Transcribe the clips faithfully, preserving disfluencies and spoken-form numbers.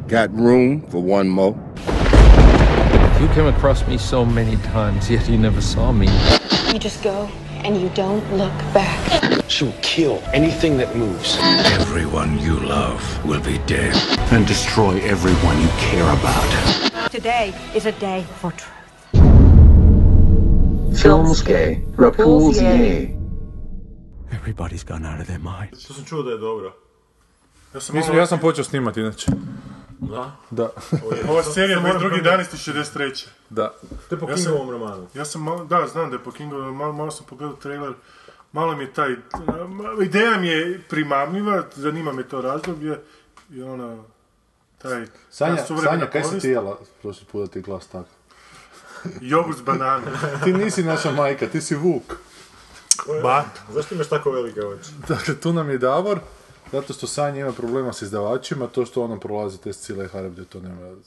Got room for one more? You came across me so many times, yet you never saw me. You just go and you don't look back. She'll kill anything that moves. Everyone you love will be dead and destroy everyone you care about. Today is a day for truth. Filmske repulzije. Everybody's gone out of their mind. Što sam čuo da je dobro. Ja sam, Mislim, malo... ja sam počeo snimati inače. Da? Da. Ova serija je drugi jedanaesti šezdeset treće. Da. To je po Kingovom romanu. Ja sam malo, da, znam da je po Kingovom, malo, malo sam pogledao trailer, malo mi je taj, ideja mi je primamljiva, zanima me to razdoblje i ona, taj, Sanja, ta suvremena Sanja, kaj si ti jela prošli puta ti glas tako? Jogurt s banana. Ti nisi naša majka, ti si Vuk. Ba. Zašto imaš tako velike oči? Dakle, tu nam je Davor. Zato što Sanja ima problema s izdavačima, to što ona prolazi te scile i Harabde, to nema razli.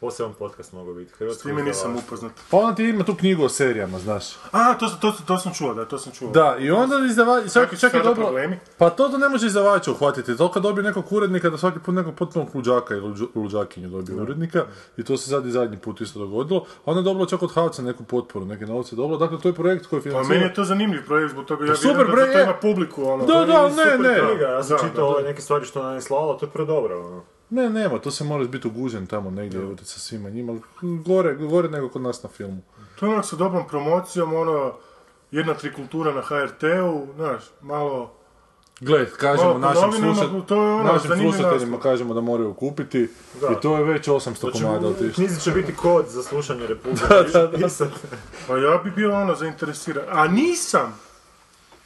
Poseban podcast mogu biti. S time nisam upoznat. Pa ona ti ima tu knjigu o serijama, znaš. A, to, to, to sam čuo, da, to sam čuo. Da, i onda izdavač... Čak, čak je dobro... Problemi? Pa to da ne može izdavača uhvatiti. To kad dobije nekog urednika, da svaki put nekog potpunog luđaka ili luđakinju dobije no. urednika. I to se sad i zadnji put isto dogodilo. Ona je dobila čak od Havca neku potporu, neke novce dobila. Dakle, to je projekt koji financira... Pa meni je to zanimljiv projekt, zbog toga ja vidim da to ima publiku, ono. Da, da, ne, ne. Ja sam čitao neke stvari što ona je slala, to je predobro. Ne, nema, to se mora biti ugužen tamo negdje no. sa svima njima, gore, gore nego kod nas na filmu. To je onak sa dobrom promocijom, ono, jedna trikultura na ha er te u, znaš, malo... Gle, kažemo našim, slušat... ono, našim slušateljima, kažemo da moraju kupiti da. I to je već osamsto komada otišlo. Knjizi će biti kod za slušanje Republike. Da, da, da. Pa ja bi bio ono zainteresiran, a nisam,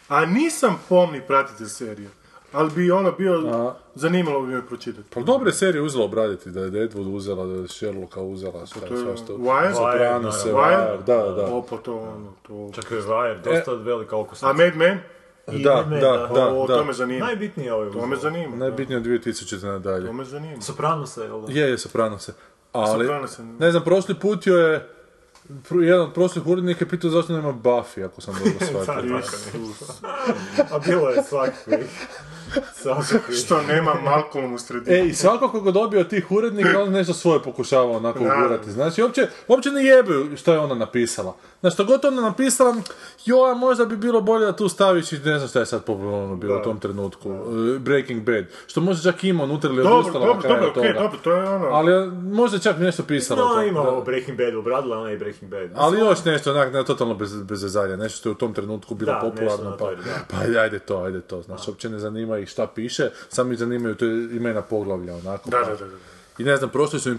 a nisam pomni pratite seriju. Ali bi ono bio, a... zanimalo bi me pročitati. Pa dobre serije uzela obraditi, da je Deadwood uzela, da je Sherlocka uzela, šta, je, šta što... Wire? Sopranose, Wire, da, da. Opa, to ono, to... Čak je Wire, dosta e... velika okusnica. A Mad Men? I da, Mad Men, da, da, da, o, da. To me zanima. Najbitnije ovo je uzela. To me zanima. Najbitnije od dvije tisuće nadalje. To me zanima. Sopranose je ovo. Je, je, Sopranose. Ali, Sopranose. Ne znam, prošli put joj je... Jedan od prošlih urednika je pitao zašto nema Buffy, ako sam dobro shvatio. A bilo je svakakvih. Što nema Malcolm u sredini. E, i svakako ga dobio od tih urednika, on nešto svoje pokušava onako ugurati. Znači, uopće, uopće ne jebuju što je ona napisala. Znači, što god ona napisala, joj, možda bi bilo bolje da tu staviš i ne znam šta je sad popularno bilo u tom trenutku. Uh, Breaking Bad. Što možda čak ima unutra ili odustala na kraju toga. Dobro, dobro, dobro, to je ono. Ali možda čak nešto pisala. No, ima o Breaking Badu, obradila ona i Breaking Bad. Ali još nešto, onak, ne, totalno bez, bez zezanja. Nešto što je u tom trenutku bilo da, popularno. Pa, pa ajde to, ajde to. Znači, uopće ne zanima i šta piše, samo ih zanimaju to imena poglavlja, onako. Da, da, da, da. I ne znam, prošli su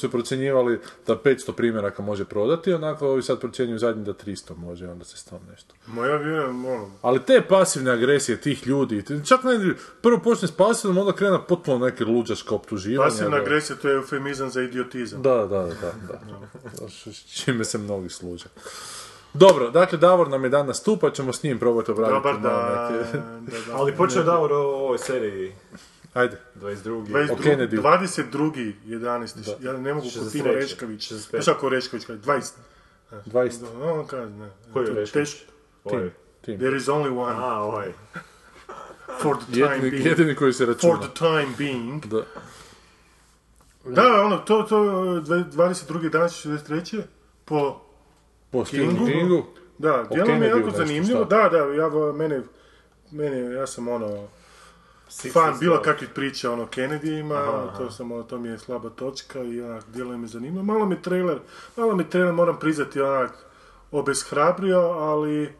im procjenjivali da pet stotina primjeraka može prodati, onako ovi sad procjenjuju zadnji da tristo može, onda se stav nešto. Moja vjerujem, moram. Ali te pasivne agresije tih ljudi, čak ne, prvo počne s pasivnom, onda krena potpuno neke luđaško optuživanje. Pasivna da... agresija, to je eufemizam za idiotizam. Da, da, da, da. da. da. Čime se mnogi služe. Dobro, dakle, Davor nam je danas tu, pa ćemo s njim probati obraditi. Dobar dan. Ali počeo Davor o ovoj seriji. Ajde. dvadeset drugi. dvadeset drugi. O Kennedy. dvadeset drugi jedanaesti Da. Ja ne mogu kupiti Orešković. Znaš ako Orešković kaže? dvadeset. dvadeset. On kaže, ne. Koji je Orešković? Tim. Tim. There is only one. A, ovaj. For the time jedini, being. Jedini koji se računa. For the time being. Da. Da, ono, to, to, dvadeset drugi jedanaesti šezdeset treće Po... Po Kingu, Kingu? Da, djelo mi je jako zanimljivo, da, da, ja, mene, mene, ja sam ono, fan bilo kakvih priča, ono, Kennedyima, aha, to sam, ono, to mi je slaba točka i onak, djelo mi je zanimljivo, malo mi trailer, malo mi trailer, moram priznati, onak, obeshrabrio, ali...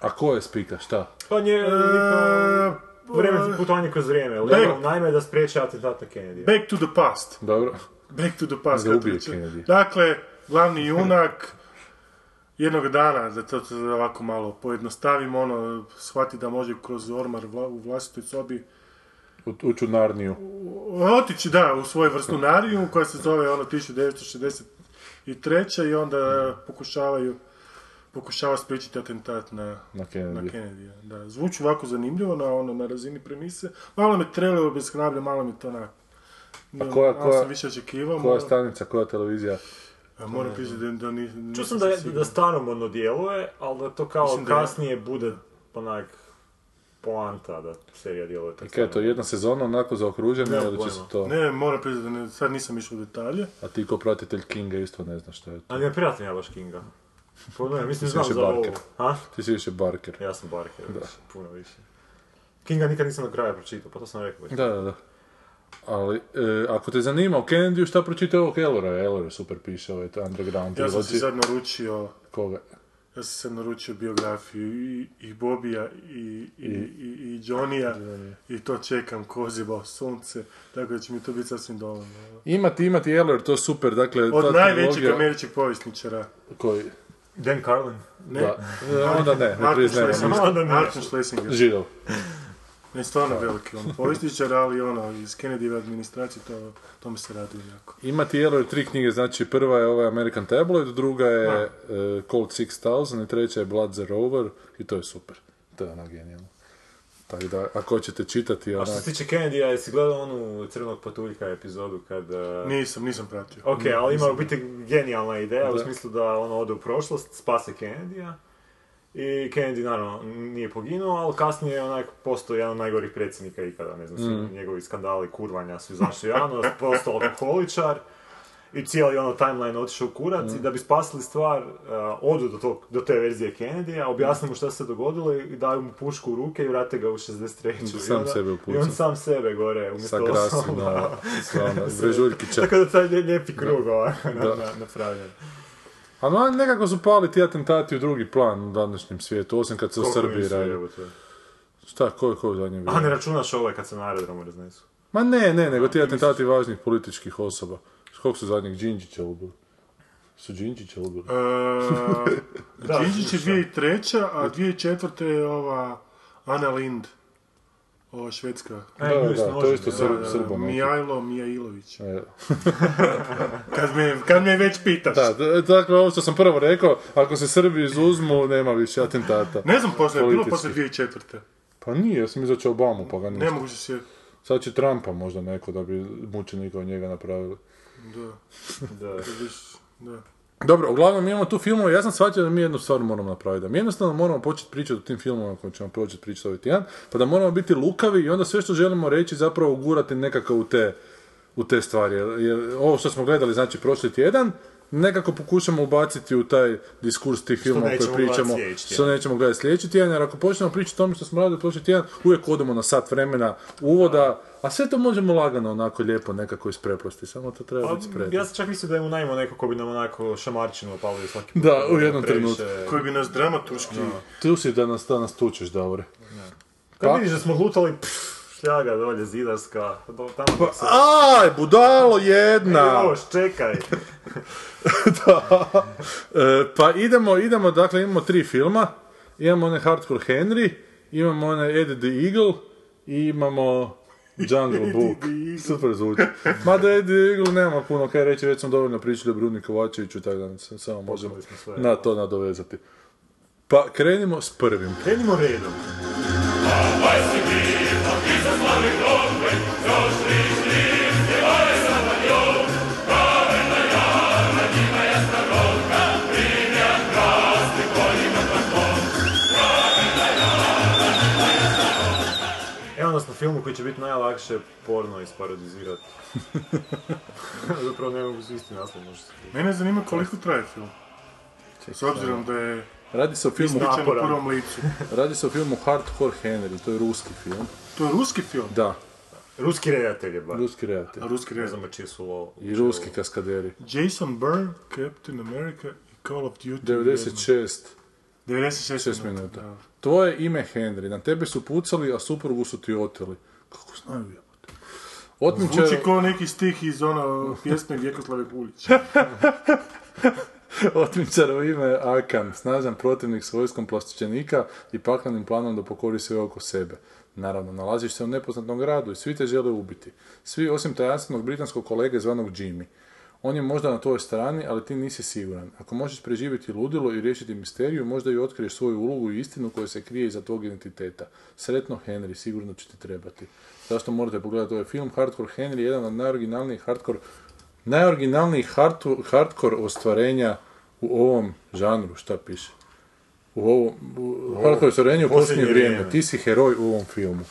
A ko je spika, šta? Pa nje, e... Vremenski putovanje kroz vrijeme, Leon, naime da spriječe atentat na Kennedyja. Back to the past. Dobro. Back to the past. Da ubije Kennedy. Dakle, glavni junak... Jednog dana, da to ovako malo pojednostavim, ono, shvati da može kroz ormar vla, u vlastitoj sobi... Ući u Narniju. Otići, da, u svoju vrstu Narniju, koja se zove ono tisuću devetsto šezdeset treće i onda pokušavaju, pokušava spriječiti atentat na, na Kennedy. Da, zvuči ovako zanimljivo na, ono, na razini premise. Malo me trailer obeshrablja, malo mi to na... A koja, koja, sam više očekivao, koja malo... stanica, koja televizija? Ja moram pisati da, da nisam sigurno. Čuo sam da, da staromodno djeluje, ali da to kao kasnije bude onak poanta da serija djeluje tako. I kaj je to, jedna sezona onako zaokružena ili će se to... Ne, moram priznati, ne, sad nisam išao u detalje. A ti ko pratitelj Kinga isto ne znaš što je to. Ali ne pratim ja baš Kinga. Pogledaj, mislim znam za ovo. Ha? Ti si više Barker. Ja sam Barker, da. Više, puno više. Kinga nikad nisam do kraja pročitao, pa to sam rekao. Da, da, da. Ali, e, ako te zanima o Kennedy-u, šta pročitao ovog Elora? Elora super piše, ovaj underground. Ja sam si sad naručio... Koga? Ja sam naručio biografiju i, i Bobija i, i, I, i, i Johnny-a i to čekam, kozibao sunce, tako da će mi to biti sasvim dovoljno. Imati, imati Elor, to super, dakle... Od ta najvećeg trilogija... američkih povjesničara. Koji? Dan Carlin. Ne. Da. Onda ne, ne priznajemo ništa. Martin Schlesinger. Židov. Ne, stvarno da. Veliki on povjesničar, ali ono, iz Kennedyjeve administracije, to, to mi se raduje jako. Ima ti Elor tri knjige, znači prva je ovaj American Tabloid, druga je uh, Cold six thousand i treća je Blood the Rover i to je super. To je ono genijalno. Tako da, ako ćete čitati... Onak... A što se tiče Kennedyja, jesi gledao onu Crnog patuljka epizodu kad... Uh... Nisam, nisam pratio. Ok, nisam, ali ima u biti genijalna ideja, da. U smislu da ono ode u prošlost, spase Kennedyja. I Kennedy, naravno, nije poginuo, ali kasnije je onak postao jedan od najgorih predsjednika ikada, ne znam, mm. njegovi skandali kurvanja su izašli javno, postao alkoholičar i cijeli ono timeline otišao u kurac mm. i da bi spasili stvar, uh, odu do, tog, do te verzije Kennedyja, objasni mu šta se dogodilo i daju mu pušku u ruke i vrate ga u šezdeset treću. Sam onda, sebe upuca. I on sam sebe gore, umjesto osnovna. Sa Brežuljkića. Tako da taj lijepi krug ovaj, napravljen. Ali nekako su pali ti atentati u drugi plan u današnjem svijetu, osim kad se u Srbiji radi. Šta, ko je ko u zadnjem vijeku? A ne računaš ovaj kad se na aerodromu raznesu? Ma ne, ne, nego ti atentati važnih političkih osoba. Koliko su zadnjeg Đinđića ubili? Su Đinđića ubili? Đinđić je dvije tisuće treća, a dvije tisuće četvrte je ova Ana Lind. Ovo švedska. Da, da, da, to je isto Srbom. Mijajlo Mijajlović. kad, me, kad me već pitaš. Da, dakle, ovo što sam prvo rekao, ako se Srbi izuzmu, nema više atentata. Ne znam, poslije, bilo poslije dvije tisuće četvrte. Pa nije, ja sam izačeo Obamu, pa ga ništa. Ne mogu se... Sad će Trumpa možda neko da bi mučenika od njega napravili. Da. da. da. Dobro, uglavnom imamo tu filmove, ja sam shvatio da mi jednu stvar moramo napraviti, da mi jednostavno moramo početi pričati o tim filmovima koji ćemo početi pričati ovaj tjedan, pa da moramo biti lukavi i onda sve što želimo reći zapravo ugurati nekako u te, u te stvari. Jer ovo što smo gledali, znači prošli tjedan, nekako pokušamo ubaciti u taj diskurs tih filmova koje pričamo, što nećemo gledati sljedeći tjedan, jer ako počnemo pričati o tome što smo radili prošli tjedan, uvijek odemo na sat vremena uvoda, a sve to možemo lagano onako lijepo nekako ispreprosti, samo to treba biti spretno. Ja sam čak mislio da je unajmo neko ko bi nam onako šamarčinu opalio svaki put. Da, u jednom trenutku. Koji bi nas dramaturški... Tu si da nas, da nas tučeš, Davore. Kad vidiš da smo glutali... Pff. Šljaga dolje, zidarska, do, tamo pa, se... Aj, budalo jedna! E, još, čekaj! da. E, pa idemo, idemo, dakle imamo tri filma. Imamo onaj Hardcore Henry, imamo onaj Eddie the Eagle i imamo Jungle Book. Super zvuči. Mada Eddie the Eagle nema puno kaj reći, već smo dovoljno pričali o Bruni Kovačeviću, tako da samo možemo na to nadovezati. Pa krenimo s prvim. Krenimo redom. Evo nas na filmu koji će biti najlakše porno isparodizirati. Zapravo ne mogu su isti naslov možda. Mene zanima koliko traje film. S obzirom da je... Radi se o filmu prvom licu. Radi se o filmu Hardcore Henry, to je ruski film. To je ruski film? Da. Ruski redatelj je bar. Ruski redatelj. A ruski redatelj. Ne znam su lo... I ruski kaskaderi. Jason Byrne, Captain America i Call of Duty. devedeset šest. devedeset šest minuta. Da. Tvoje ime Henry, na tebe su pucali, a suprugu su ti oteli. Kako znaju ja? Otmiče... Zvuči kao neki stih iz ono pjesme Vjekoslave Puljića. Otmičarovo ime je Akan, snažan protivnik s vojskom plastičenika i paklenim planom da pokori sve oko sebe. Naravno, nalaziš se u nepoznatom gradu i svi te žele ubiti. Svi osim tajanstvenog britanskog kolege zvanog Jimmy. On je možda na tvojoj strani, ali ti nisi siguran. Ako možeš preživjeti ludilo i riješiti misteriju, možda i otkriješ svoju ulogu i istinu koja se krije iza tvog identiteta. Sretno, Henry, sigurno će ti trebati. Zašto morate pogledati ovaj film? Hardcore Henry je jedan od najoriginalnijih hardcore... najoriginalnijih hardcore ostvarenja u ovom žanru, šta piše? u ovom Hardcore stvorenju u posljednje vrijeme. Ti si heroj u ovom filmu.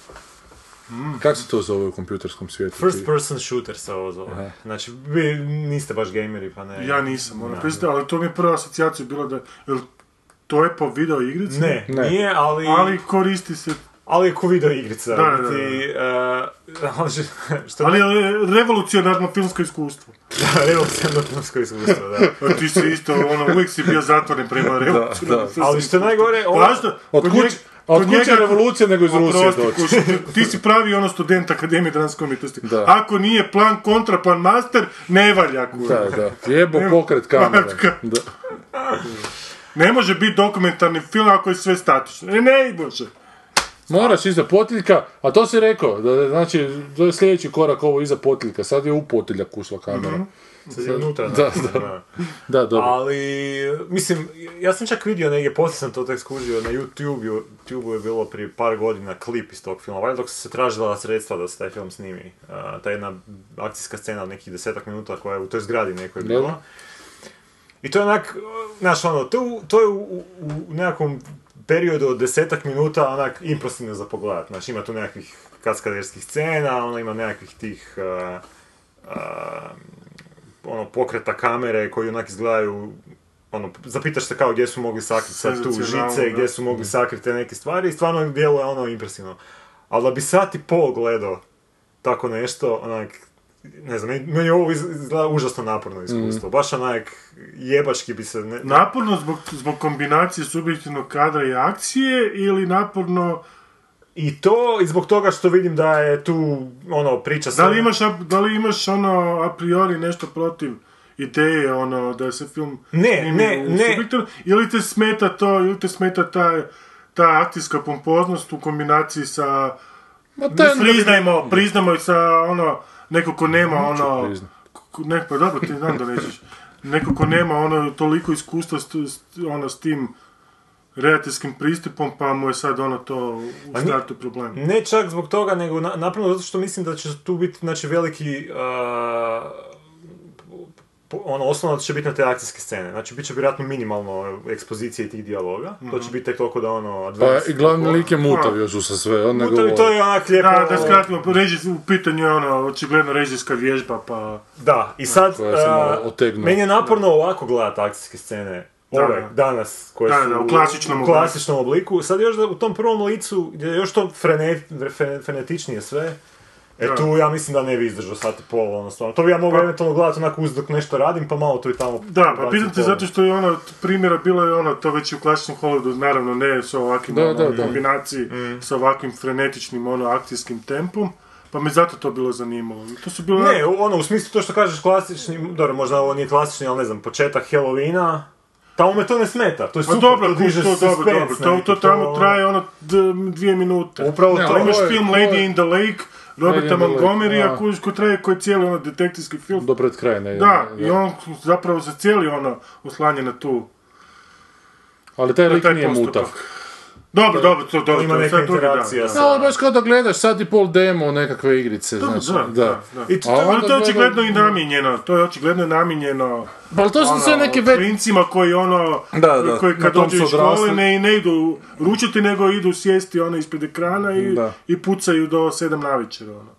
Mm. Kako se to zove u kompjuterskom svijetu? First person shooter se ovo zove. Aha. Znači, vi niste baš gameri, pa ne... Ja nisam, moram priznati, ali to mi je prva asocijacija bila da... To je po video igrici? Ne, ne, nije, ali... Ali koristi se... Ali je ko video igrica. Da, da, da. Ti, uh, što ali je revolucionarno filmsko iskustvo. Da, revolucionarno filmsko iskustvo, da. Ti si isto, ono, uvijek si bio zatvoren prema revolucionarno filmsko iskustvo. Ali što je najgore... Ono, od kuće... A od kuće revolucije nego iz Rusije doći. Ti si pravi ono student Akademije dramske umjetnosti. Ako nije plan kontra plan master, ne valja. Da, da. Jebo pokret kamere. Da. Ne može biti dokumentarni film ako je sve statično. E, ne može. Moraš iza potiljka, a to si rekao, da, znači, to je sljedeći korak ovo iza potiljka, sad je u potiljak usva kamera. Mm-hmm. Sad je unutra. Da, da, da. Da, dobro. Ali, mislim, ja sam čak vidio negdje, poslije sam to tek skužio, na YouTube-u, YouTube-u je bilo prije par godina klip iz tog filma, valjda dok su se tražila sredstva da se taj film snimi. Uh, ta jedna akcijska scena od nekih desetak minuta koja je u toj zgradi nekoj bila. I to je onak, znaš ono, to, to je u, u, u nekakvom periodu od desetak minuta onak impresivno za pogledat. Znači ima tu nekakvih kaskaderskih scena, ono ima nekakvih tih uh, uh, ono, pokreta kamere koji onak izgledaju, ono, zapitaš se kao gdje su mogli sakriti sad tu žice, gdje su mogli sakriti te neke stvari i stvarno djeluje ono impresivno. Ali da bi sat i pol gledao tako nešto, onak, ne znam, meni je ovo izgleda užasno naporno iskustvo, mm. baš onak jebački bi se... Ne... Naporno zbog, zbog kombinacije subjektivnog kadra i akcije ili naporno... I to, i zbog toga što vidim da je tu, ono, priča... Da li sa... imaš, da li imaš ono, a priori nešto protiv ideje, ono, da se film... Ne, ne, ne. Ili te smeta to, ili te smeta ta, ta akcijska pompoznost u kombinaciji sa... No, taj... Priznajmo, priznamo i sa, ono... Neko ko nema ono... Ne, pa dobro, ti znam da nećeš. Neko ko nema ono toliko iskustva s, ono, s tim redateljskim pristupom, pa mu je sad ono to u startu problem. Ne, ne čak zbog toga, nego na, napravno zato što mislim da će tu biti, znači, veliki... Uh, ono, osnovno će biti na te akcijske scene. Znači, bit će vjerojatno minimalno ekspozicije i tih dijaloga. Mm-hmm. To će biti tek toliko da ono... Pa, i glavni lik je mutav još usa sve, on ne govori. Mutav i to je onak lijepo... Da, da skratimo, režis, u pitanju je ono, očigledno režijska vježba, pa... Da, i sad, uh, meni je naporno da. Ovako gledati akcijske scene. Ove, da, danas, koje da, su da, u klasičnom, u klasičnom obliku. obliku. Sad još da, u tom prvom licu, gdje je još to frene, fre, frenetičnije sve. E da. Tu ja mislim da ne bi izdržao sat i pol, ono stvarno. To bi ja mogu pa, eventualno gledati onako uz dok nešto radim, pa malo to i tamo... Da, pa pitam te zato što je ono, primjera bilo je ono, to već i u klasičnom Hollywoodu, naravno ne sa ovakvim da, ono, da, da. kombinaciji, mm. sa ovakvim frenetičnim, ono, akcijskim tempom. Pa me zato to bilo zanimalo. To su bilo... Ne, ono, u smislu to što kažeš klasični, dobro, možda ovo nije klasični, ali ne znam, početak Halloweena... Tamo me to ne smeta, to je super, dobro, to dižeš suspens. To, to tamo traje ono dvije minute. Upravo ne, to. Imaš film Lady in the Lake, Roberta Montgomerya, koji traje, koji je cijeli ono detektivski film. Do pred kraja, ne. Da, ne, i on zapravo se cijeli ono oslanja na tu. Ali taj lik nije mutav. Dobro, dobro, to, dobro, ima neka interakcija. Da, ali baš kao da gledaš sad i pol demo nekakve igrice, da, znači. Da, da, da. I to, to, ali to je očigledno i namijenjeno, to je očigledno namijenjeno... Pa ali to su ono, sve neke... Klincima koji ono, da, da, koji kad dođu iz škole ne, ne idu ručiti, nego idu sjesti ono ispred ekrana i, i pucaju do sedam na večer, ono.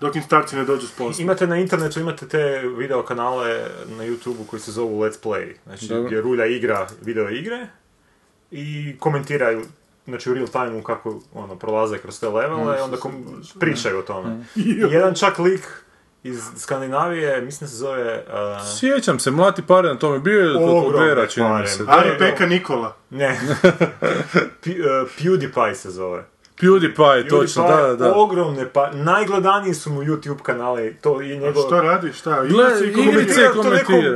Dok im starci ne dođu s posla. Imate na internetu, imate te video kanale na YouTubeu koji se zovu Let's Play, znači da. Gdje rulja igra video igre. I komentiraju, znači u real time-u kako ono, prolaze kroz te levele i onda kom- pričaju o tome. Jedan čak lik iz Skandinavije, mislim se zove... Uh... Sjećam se, mlati pare na tome, bio je Ogromne pare. Ari Peka Nikola. Ne. P- uh, PewDiePie se zove. PewDiePie, PewDiePie točno, PewDiePie, da, da. Ogromne pare, najgledaniji su mu YouTube kanale, to i njegov... Šta radi, šta? Igrice i komentira, komentira.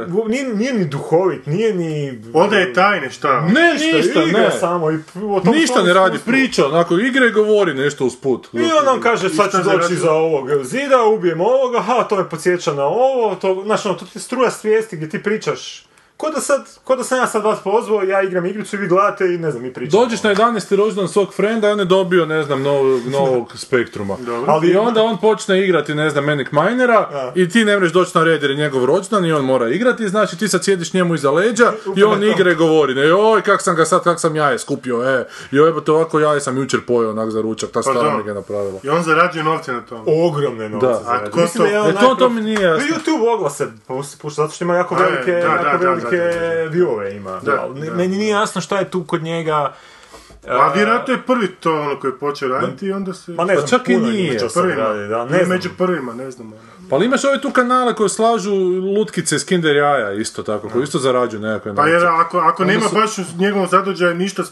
To neko, nije, nije ni duhovit, nije ni... Onda je tajne, šta? Ne, ništa, ništa igra ne. Samo, i o tom ništa ne radi, usput. Priča, onako, igra i govori nešto usput. I on nam kaže, sad ću doći iza ovog zida, ubijem ovoga, ha, to me podsjeća na ovo, to, znaš, ono, to ti struja svijesti gdje ti pričaš. Ko da, sad, ko da sam ja sad vas pozvao, ja igram igricu i vi gledate i ne znam, mi pričamo. Dođeš na jedanaesti rođendan svog frenda i on je dobio, ne znam, novog, novog spektruma. Ali i onda on počne igrati, ne znam, Manic Minera a. i ti ne mreš doći na red jer je njegov rođendan i on mora igrati, znači ti sad sjediš njemu iza leđa i, i on igre govori. Ne, joj, kak sam ga sad, kak sam jaje skupio, e, joj, evo to ovako jaje sam jučer pojeo, onak za ručak, ta stara ga napravila. I on zarađuje novce na tom. Ogromne novce zarađuje. Da, mislim, to, ja e, to, to mi nije jasno. YouTube oglase pušta, zato što ima jako velike, a, da, jako da, da, velike viewove ima. Da, da, da. Meni nije jasno šta je tu kod njega... A vjerojatno je prvi to ono koji je počeo raditi i onda se... Ma ne znam, pa čak i nije. Prvima, radi, da, ne među prvima, ne znam. Pa ali imaš ove tu kanale koje slažu lutkice s Kinder jaja isto tako, koji isto zarađuju nekakve novce. Pa jer ako, ako nema su... baš u njegovom zadođaju ništa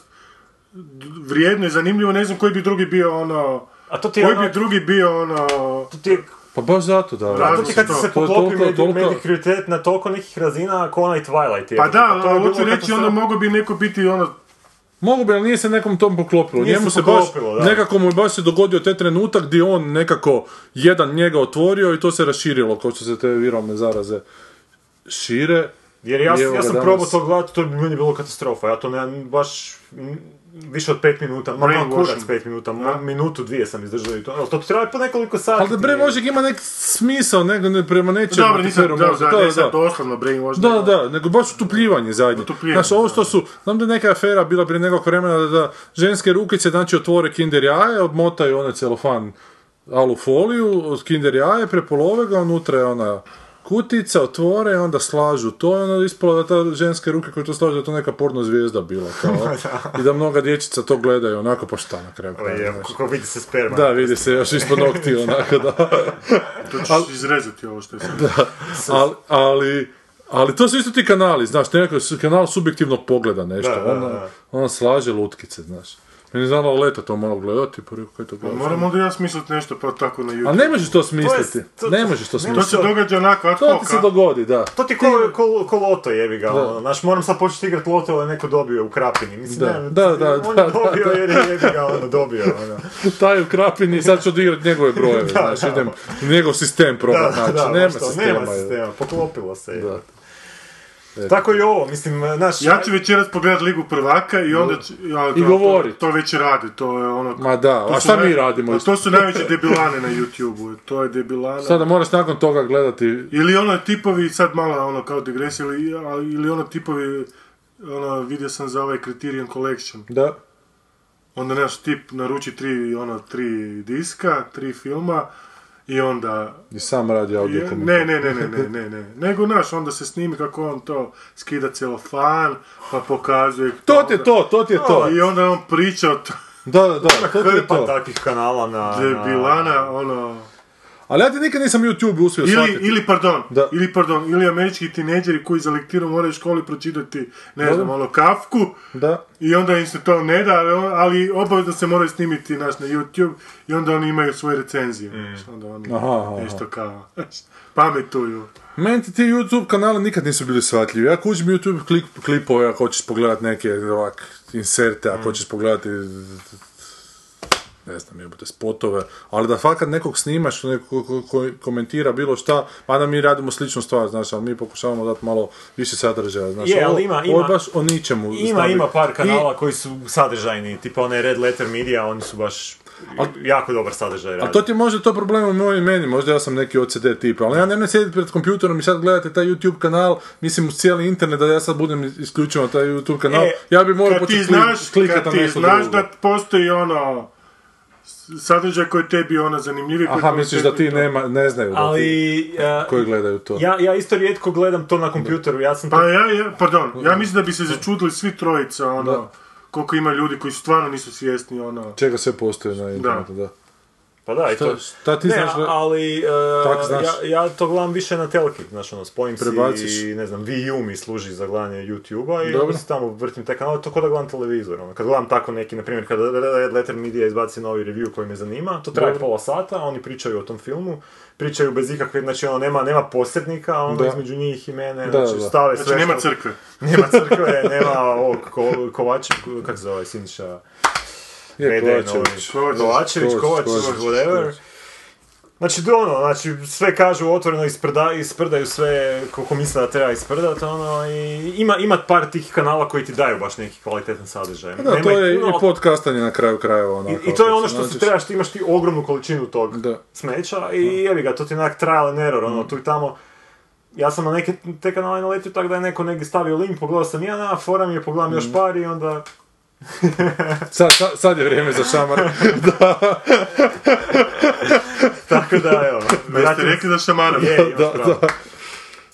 vrijedno i zanimljivo, ne znam koji bi drugi bio ono... A to ti je koji ono... bi drugi bio ono... To ti je... Pa baš zato, da. Zato ti kad se poklopi mediokritet na toliko nekih razina, ako onaj Twilight je. Pa da, ali hoću reći, onda mogo bi neko biti ono... Mogu bi, ali nije se nekom tom poklopilo. Nije njemu se poklopilo, baš, da. Nekako mu je baš se dogodio te trenutak gdje on nekako jedan njega otvorio i to se raširilo, kao što se te viralne zaraze šire. Jer ja, ja sam danas... probao to gledati, to bi meni bilo katastrofa. Ja to ne, baš... Više od pet minuta, ma malo kurac pet minuta, ma, minutu dvije sam izdržao i to, ali to treba je po nekoliko sati. Ali da brainwashing ima nek smisao, nego ne prema nečemu. Dobro, nisam, da, da, da, nisam da. doslovno brainwashing. Da, da, nego baš utupljivanje zadnje. Znaš, ovo što su, znam da je neka afera bila prije nekog vremena, da, da ženske rukice, znači otvore Kinder jaje, odmotaju onaj celofan alufoliju od Kinder jaje, prepolove ga, unutra je ona... kutica, otvore, onda slažu to i onda ispala da ta ženske ruke koje to slažu da to neka porno zvijezda bila kao, i da mnoga dječica to gledaju onako pa šta na kraju kako vidi se sperma da vidi se još ispod nokti onako da to ćeš ali, izrezati ovo što je da, ali, ali, ali to su isto ti kanali znaš, nekako kanal subjektivno pogleda nešto da, da, da. Ona, ona slaže lutkice znaš. Meni znala Leta to malo gledati, pa rekao kaj to gledati. Moram onda ja smisliti nešto pa tako na YouTube. A ne možeš to smisliti, to je, to, ne možeš to smisliti. To se događa onako, ad hoc. To ti se dogodi, da. To ti ko, ko, ko loto jebi ga, ono, znaš, moram sad početi igrati loto, ali neko dobio u Krapini. Mislim, da, ne, da, da. On da, je dobio da, da. jer je jebi ga, ono, dobio, ono. Taj u Krapini, sad ću odigrati njegove brojeve, da, znaš, da, idem njegov sistem probati, znači, da, nema što, sistema. Nema sistema, poklopilo se, je. Da. Eto. Tako i ovo, mislim, naš... Ja ću večeras pogledat Ligu prvaka i onda ću... Ja, I govori. To, to već radi, to je ono... Ma da, a šta naj... mi radimo? A to su najveće debilane na YouTube-u, to je debilane... Sada moraš nakon toga gledati... Ili ono tipovi, sad malo ono kao digresija, ili, ili ono tipovi, ono, vidio sam za ovaj Criterion Collection. Da. Onda naš tip naruči tri, ono, tri diska, tri filma... I onda... I sam radi audio komentara. Ne, ne, ne, ne, ne, ne, nego naš, onda se snimi kako on to skida celofan, pa pokazuje... To ti je to, to ti je to. I onda on priča o to... Da, da, da, to ti je to. Takvih kanala na... Debilana, ono... Ali ja ti nikad nisam YouTube uspio shvatiti. Ili, ili, pardon, da. ili, pardon, ili američki tineđeri koji za lektiru moraju u školi pročitati, ne znam, ono, Kafku. Da. I onda im se to ne da, ali obavezno se moraju snimiti naš na YouTube i onda oni imaju svoje recenzije. Mm. Onda oni aha, aha. nešto kao pametuju. Meni ti YouTube kanale nikad nisu bili shvatljivi. Ako uđem YouTube klip, klipove, ako hoćeš pogledat neke ovak inserte, ako mm. hoćeš pogledati... ne znam, jebate spotove, ali da fakat nekog snimaš, nekog ko, ko komentira bilo šta, mada mi radimo sličnu stvar, znaš, ali mi pokušavamo dati malo više sadržaja, znaš, je, ali ima, ovo je baš o ničemu. Ima, stavili. Ima par kanala I... koji su sadržajni, tipa onaj Red Letter Media, oni su baš a, jako dobar sadržaj radili. A to ti možda to problem u mojoj meni, možda ja sam neki O C D tipa, ali ja nemam sjediti pred kompjuterom i sad gledate taj YouTube kanal, mislim u cijeli internet, da ja sad budem isključio taj YouTube kanal, e, ja bi morao početi klikati na nešto drugo. Kad ti znaš da postoji ono... sadržaj koji tebi ona zanimljiviji. Aha, misliš da ti nema, ne znaju ali, ti, uh, koji gledaju to. Ja, ja isto rijetko gledam to na kompjuteru. Ja sam pa te... ja, ja, pardon, ja mislim da bi se začudili svi trojica, ono, da. Koliko ima ljudi koji stvarno nisu svjesni, ono... Čega sve postoji na internetu, da. da. Pa da, i to... Šta ti ne, znaš? Ne, ali uh, znaš. Ja, ja to gledam više na telki, znaš, ono, spojim si i, ne znam, Wii U mi služi za gledanje YouTube-a i onda se tamo vrtim te kanale, to ko da gledam televizor, ono, kad gledam tako neki, na primjer, kad Red Letter Media izbaci novi review koji me zanima, to traje pola sata, oni pričaju o tom filmu, pričaju bez ikakve, znači, ono, nema, nema posrednika, onda da. Između njih i mene, da, znači, da. Stave sve znači, što... nema crkve. Nema crkve, nema ovog ko, Kovača, kak zove, Siniša... Kovačević, Kovačević, Kovačević, whatever. Znači, ono, znači, sve kažu otvoreno, isprda, isprdaju sve koliko misle da treba isprdat, ono, i ima, ima par tih kanala koji ti daju baš neki kvalitetan sadržaj. Da, nema to je i, puno, i podcastanje na kraju krajeva, ono. I, i to je ono što se trebaš, ti imaš ti ogromnu količinu tog da. smeća i jebi ga, to ti je onak trial and error, ono, mm. tu i tamo. Ja sam na neke te kanale naletio tako da je neko negdje stavio link, pogledao sam jedan, a fora mi je, pogledam mm. još par i onda... sad, sad, sad je vrijeme za šamar. Da. Tako da, evo. Me ste rekli za šamara. Je, da, da.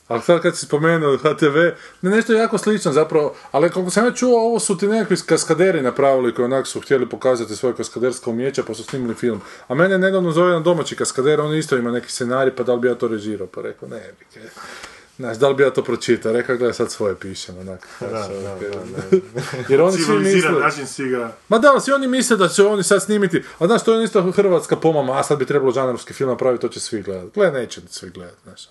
Ali sad kad si spomenuo H T V, ne, nešto je jako slično zapravo, ali koliko sam ja čuo, ovo su ti nekakvi kaskaderi napravili koji onak su htjeli pokazati svoje kaskaderska umjeća pa su snimili film. A mene nedavno zove jedan domaći kaskader, on isto ima neki scenarij, pa da li bi ja to režirao? Pa rekao, ne, bih. Znaš, da li bi ja to pročitao? Rekao, gledaj, sad svoje pišem, onak. Znaš, da, da, da, da. Jer oni svi misle... način si ga... Ma da, svi oni misle da će oni sad snimiti, a znaš, to je isto hrvatska pomama, a sad bi trebalo žanrovski film napraviti, to će svi gledati. Gle, neće svi gledati, znaš.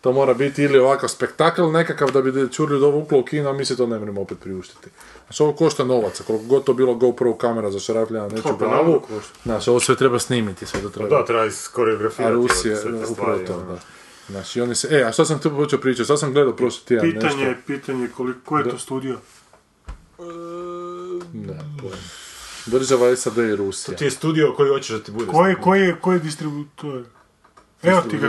To mora biti ili ovakav spektakl nekakav da bi čurili do uklo u kino, a mi se to ne možemo opet priuštiti. Znaš, ovo košta novaca, koliko god to bilo GoPro kamera za šarapljana, neću glavu. Znaš, ovo sve treba snimiti, sve to treba. Da, treba iskoreografirati. A Rusija, upravo to, da. Znači, oni se, e, a što sam tu počeo pričati, što sam gledao prošli tjedan nešto? Pitanje, pitanje, koliko je da. to studio? Ne, pojma. Država S A D i Rusija. To ti je studio koji hoćeš da ti bude. Koji koji koji distributor? Evo ti ga,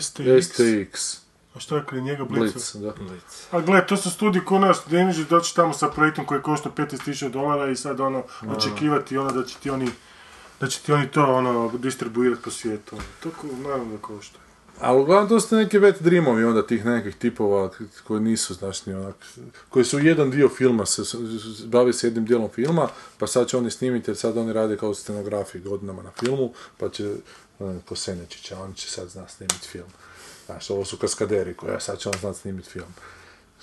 S T X. S T X. A što je kraj njega Blitz? Blitz, da. Blitz. A gle, to su studiji ko naš studeniži, doći tamo sa projektom koji košta petnaest tisuća dolara i sad ono, a. očekivati ono da će ti oni... Da će ti oni to ono, distribuirati po svijetu. To ko, naravno kao što je. Ali uglavnom to su neki wet dreamovi onda tih nekih tipova koji nisu, znaš, ni onak... Koji su jedan dio filma, se, bavi se jednim dijelom filma, pa sad će oni snimiti jer sad oni rade kao scenografiji godinama na filmu, pa će, ono, ko Senečića, on će sad znat snimiti film. Znaš, ovo su kaskaderi koja sad će on znat snimiti film.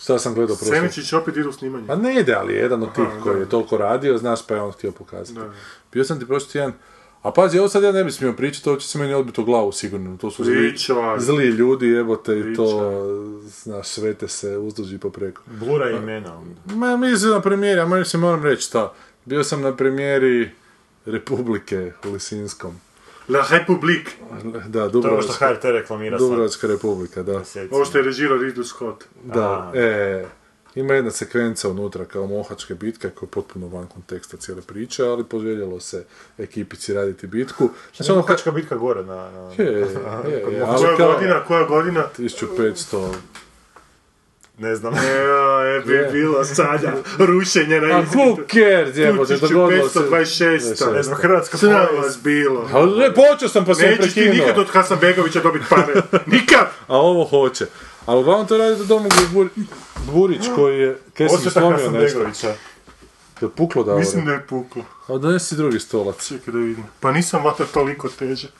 Šta sam gledao prošlo? Semičić opet ide u snimanje. Pa ne ide, ali jedan od tih koji da. je toliko radio, znaš, pa je on htio pokazati. Da. Bio sam ti prošli tjedan, a pazi, ovo sad ja ne bi smio pričati, ovo će se meni odbiti u glavu sigurno. To su zli, zli ljudi, jebote, i to, znaš, svete se, uzduži po preko. Blura imena onda. Ma, mislim na premijeri, a meni se moram reći šta. Bio sam na premijeri Republike u Lisinskom. La Republique. Da, Dubrovačka. To što H R T reklamira sad. Dubrovačka Republika, da. Ovo što je režirao Ridley Scott. Da, e, ima jedna sekvenca unutra kao mohačke bitke koja je potpuno van konteksta cijele priče, ali poželjelo se ekipici raditi bitku. Znači, ono, mohačka bitka gore na... na... Je, je, je. Koja kao... godina, koja godina? tisuću petsto... Ne znam, evo je bi bilo Sanja, rušenje na izgledu. A who cares, jebote, dogodilo se. petnaest dvadeset šest Ne znam, Hrvatska povijest bilo. Ali počeo sam pa sam prekinuo. Nećeš ti nikad od Hasanbegovića dobiti pare. Nikad! A ovo hoće. Ali uglavnom to radi Domagoj Burić koji je... Oće sam Hasanbegovića. Je puklo, Davor? Mislim da je puklo. A donesi drugi stolac. Čekaj da vidim. Pa nisam vata toliko težak.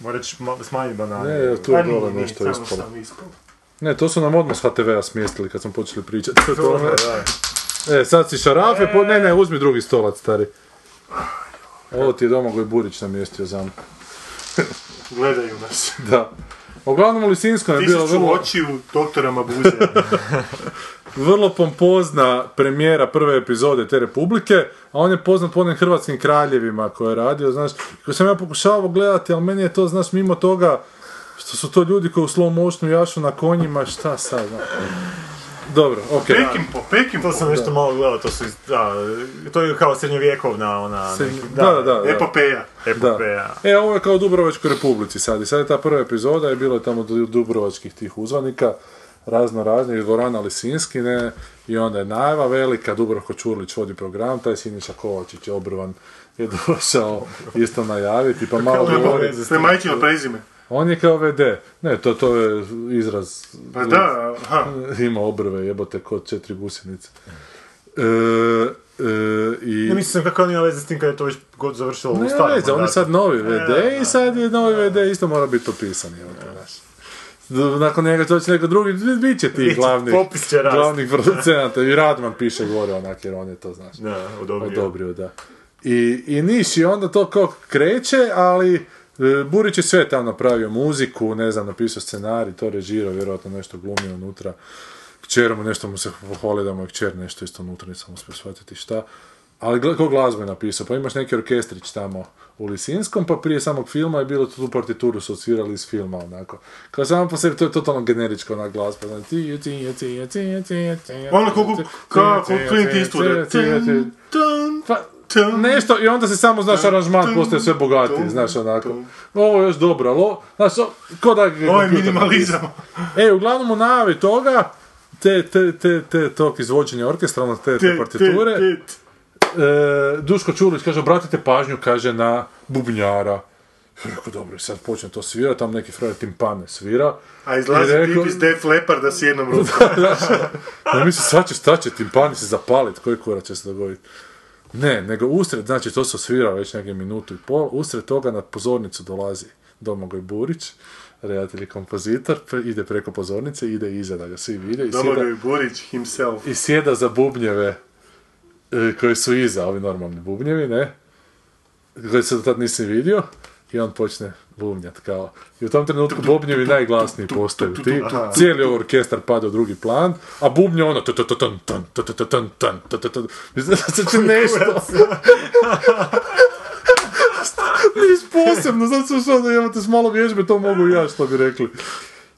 Moraš smanjiti banane. Ne, tu je dole nešto ispalo. Ne, to su nam odmah s H T V-a smjestili kad smo počeli pričati o tome. E, sad si šarafe, po... ne, ne, uzmi drugi stolac, stari. Ovo ti je Domagoj Burić namjestio za mnom. Gledaju nas. Da. Uglavnom u Lisinskom je bilo vrlo... Tisuću očiju doktora Mabuze. Vrlo pompozna premijera prve epizode te Republike, a on je poznat po onim hrvatskim kraljevima koje je radio, znaš, koje sam ja pokušavao gledati, ali meni je to, znaš, mimo toga... Što su to ljudi koji u slow motionu jašu na konjima, šta sad, znači. Dobro, okej. Okay. Pekim po, pekim po. To sam po, nešto da. malo gledao, to su, da, to je kao srednjovjekovna, ona, Srednj... neki, da, da, da, da. epopeja. Epopeja. Da. E, ovo je kao u Dubrovačkoj Republici sad, i sad je ta prva epizoda, je bilo je tamo dubrovačkih tih uzvanika, razno raznih, Gorana Lisinski, ne, i onda je najava velika, Dubravko Čurlić vodi program, taj Siniša Kovačić je obrvan, je došao isto najaviti, pa malo govori. Sve majčino prezime. On je kao V D. Ne, to, to je izraz. Pa da, aha. Ima obrve, jebote, kod četiri gusenice. E, e, i... Ne mislim kako on ima veze s tim kad je to već god završilo u starom. Ne veze, on je sad novi V D e, i sad je novi V D isto mora biti popisan. Nakon njega to će neko drugi, bit će ti glavnih, glavnih producenata. I Radman piše gore onak jer on je to, znaš, ne, odobrio. odobrio da. I, I niš i onda to kao kreće, ali... Burić je sve tamo napravio muziku, ne znam, napisao scenarij, to režirao, vjerojatno nešto glumio unutra. Kćer mu nešto mu se pohvali da mu je kćer nešto isto unutra, nisam uspio shvatiti šta. Ali ko glazbu je napisao, pa imaš neki orkestrić tamo u Lisinskom, pa prije samog filma je bilo tu partituru, su odsvirali iz filma, onako. Kao samo po sebi, to je totalno generička ona glazba, znači ti, ti, ti, ti, ti, ono kako Clint Eastwood. Nešto, i onda se samo, znaš, aranžman postaje sve bogatiji, znaš, onako. Ovo je još dobro, ali ovo, znaš, ko da... Ovo je minimalizam. E, uglavnom u najavi toga, te, te, te, te, tog izvođenja orkestralnog, te, te partiture... E, Duško Čulić kaže, obratite pažnju, kaže, na bubnjara. Rekao, dobro, sad počne to svira, tam neki frajer timpane svira. A izlazi tip iz Def Leparda s jednom rukom. Ja mislim, sad će, sad će timpani se zapalit, koji kurac će se dogoditi. Ne, nego usred, znači to se svira već neke minutu i pol, usred toga na pozornicu dolazi Domagoj Burić, redatelj i kompozitor, ide preko pozornice, ide iza da ga svi vide. I Domagoj sjeda, Burić himself. I sjeda za bubnjeve koji su iza, ovi normalni bubnjevi, ne, koji se do tad nisam vidio, i on počne bubnjati kao. I u tom trenutku bubnjevi najglasniji postaju, ti, cijeli orkestar pada u drugi plan, a bubnje ono, znači nešto. Niš posebno, znači što da imate s malo vježbe, to mogu i ja, što bi rekli.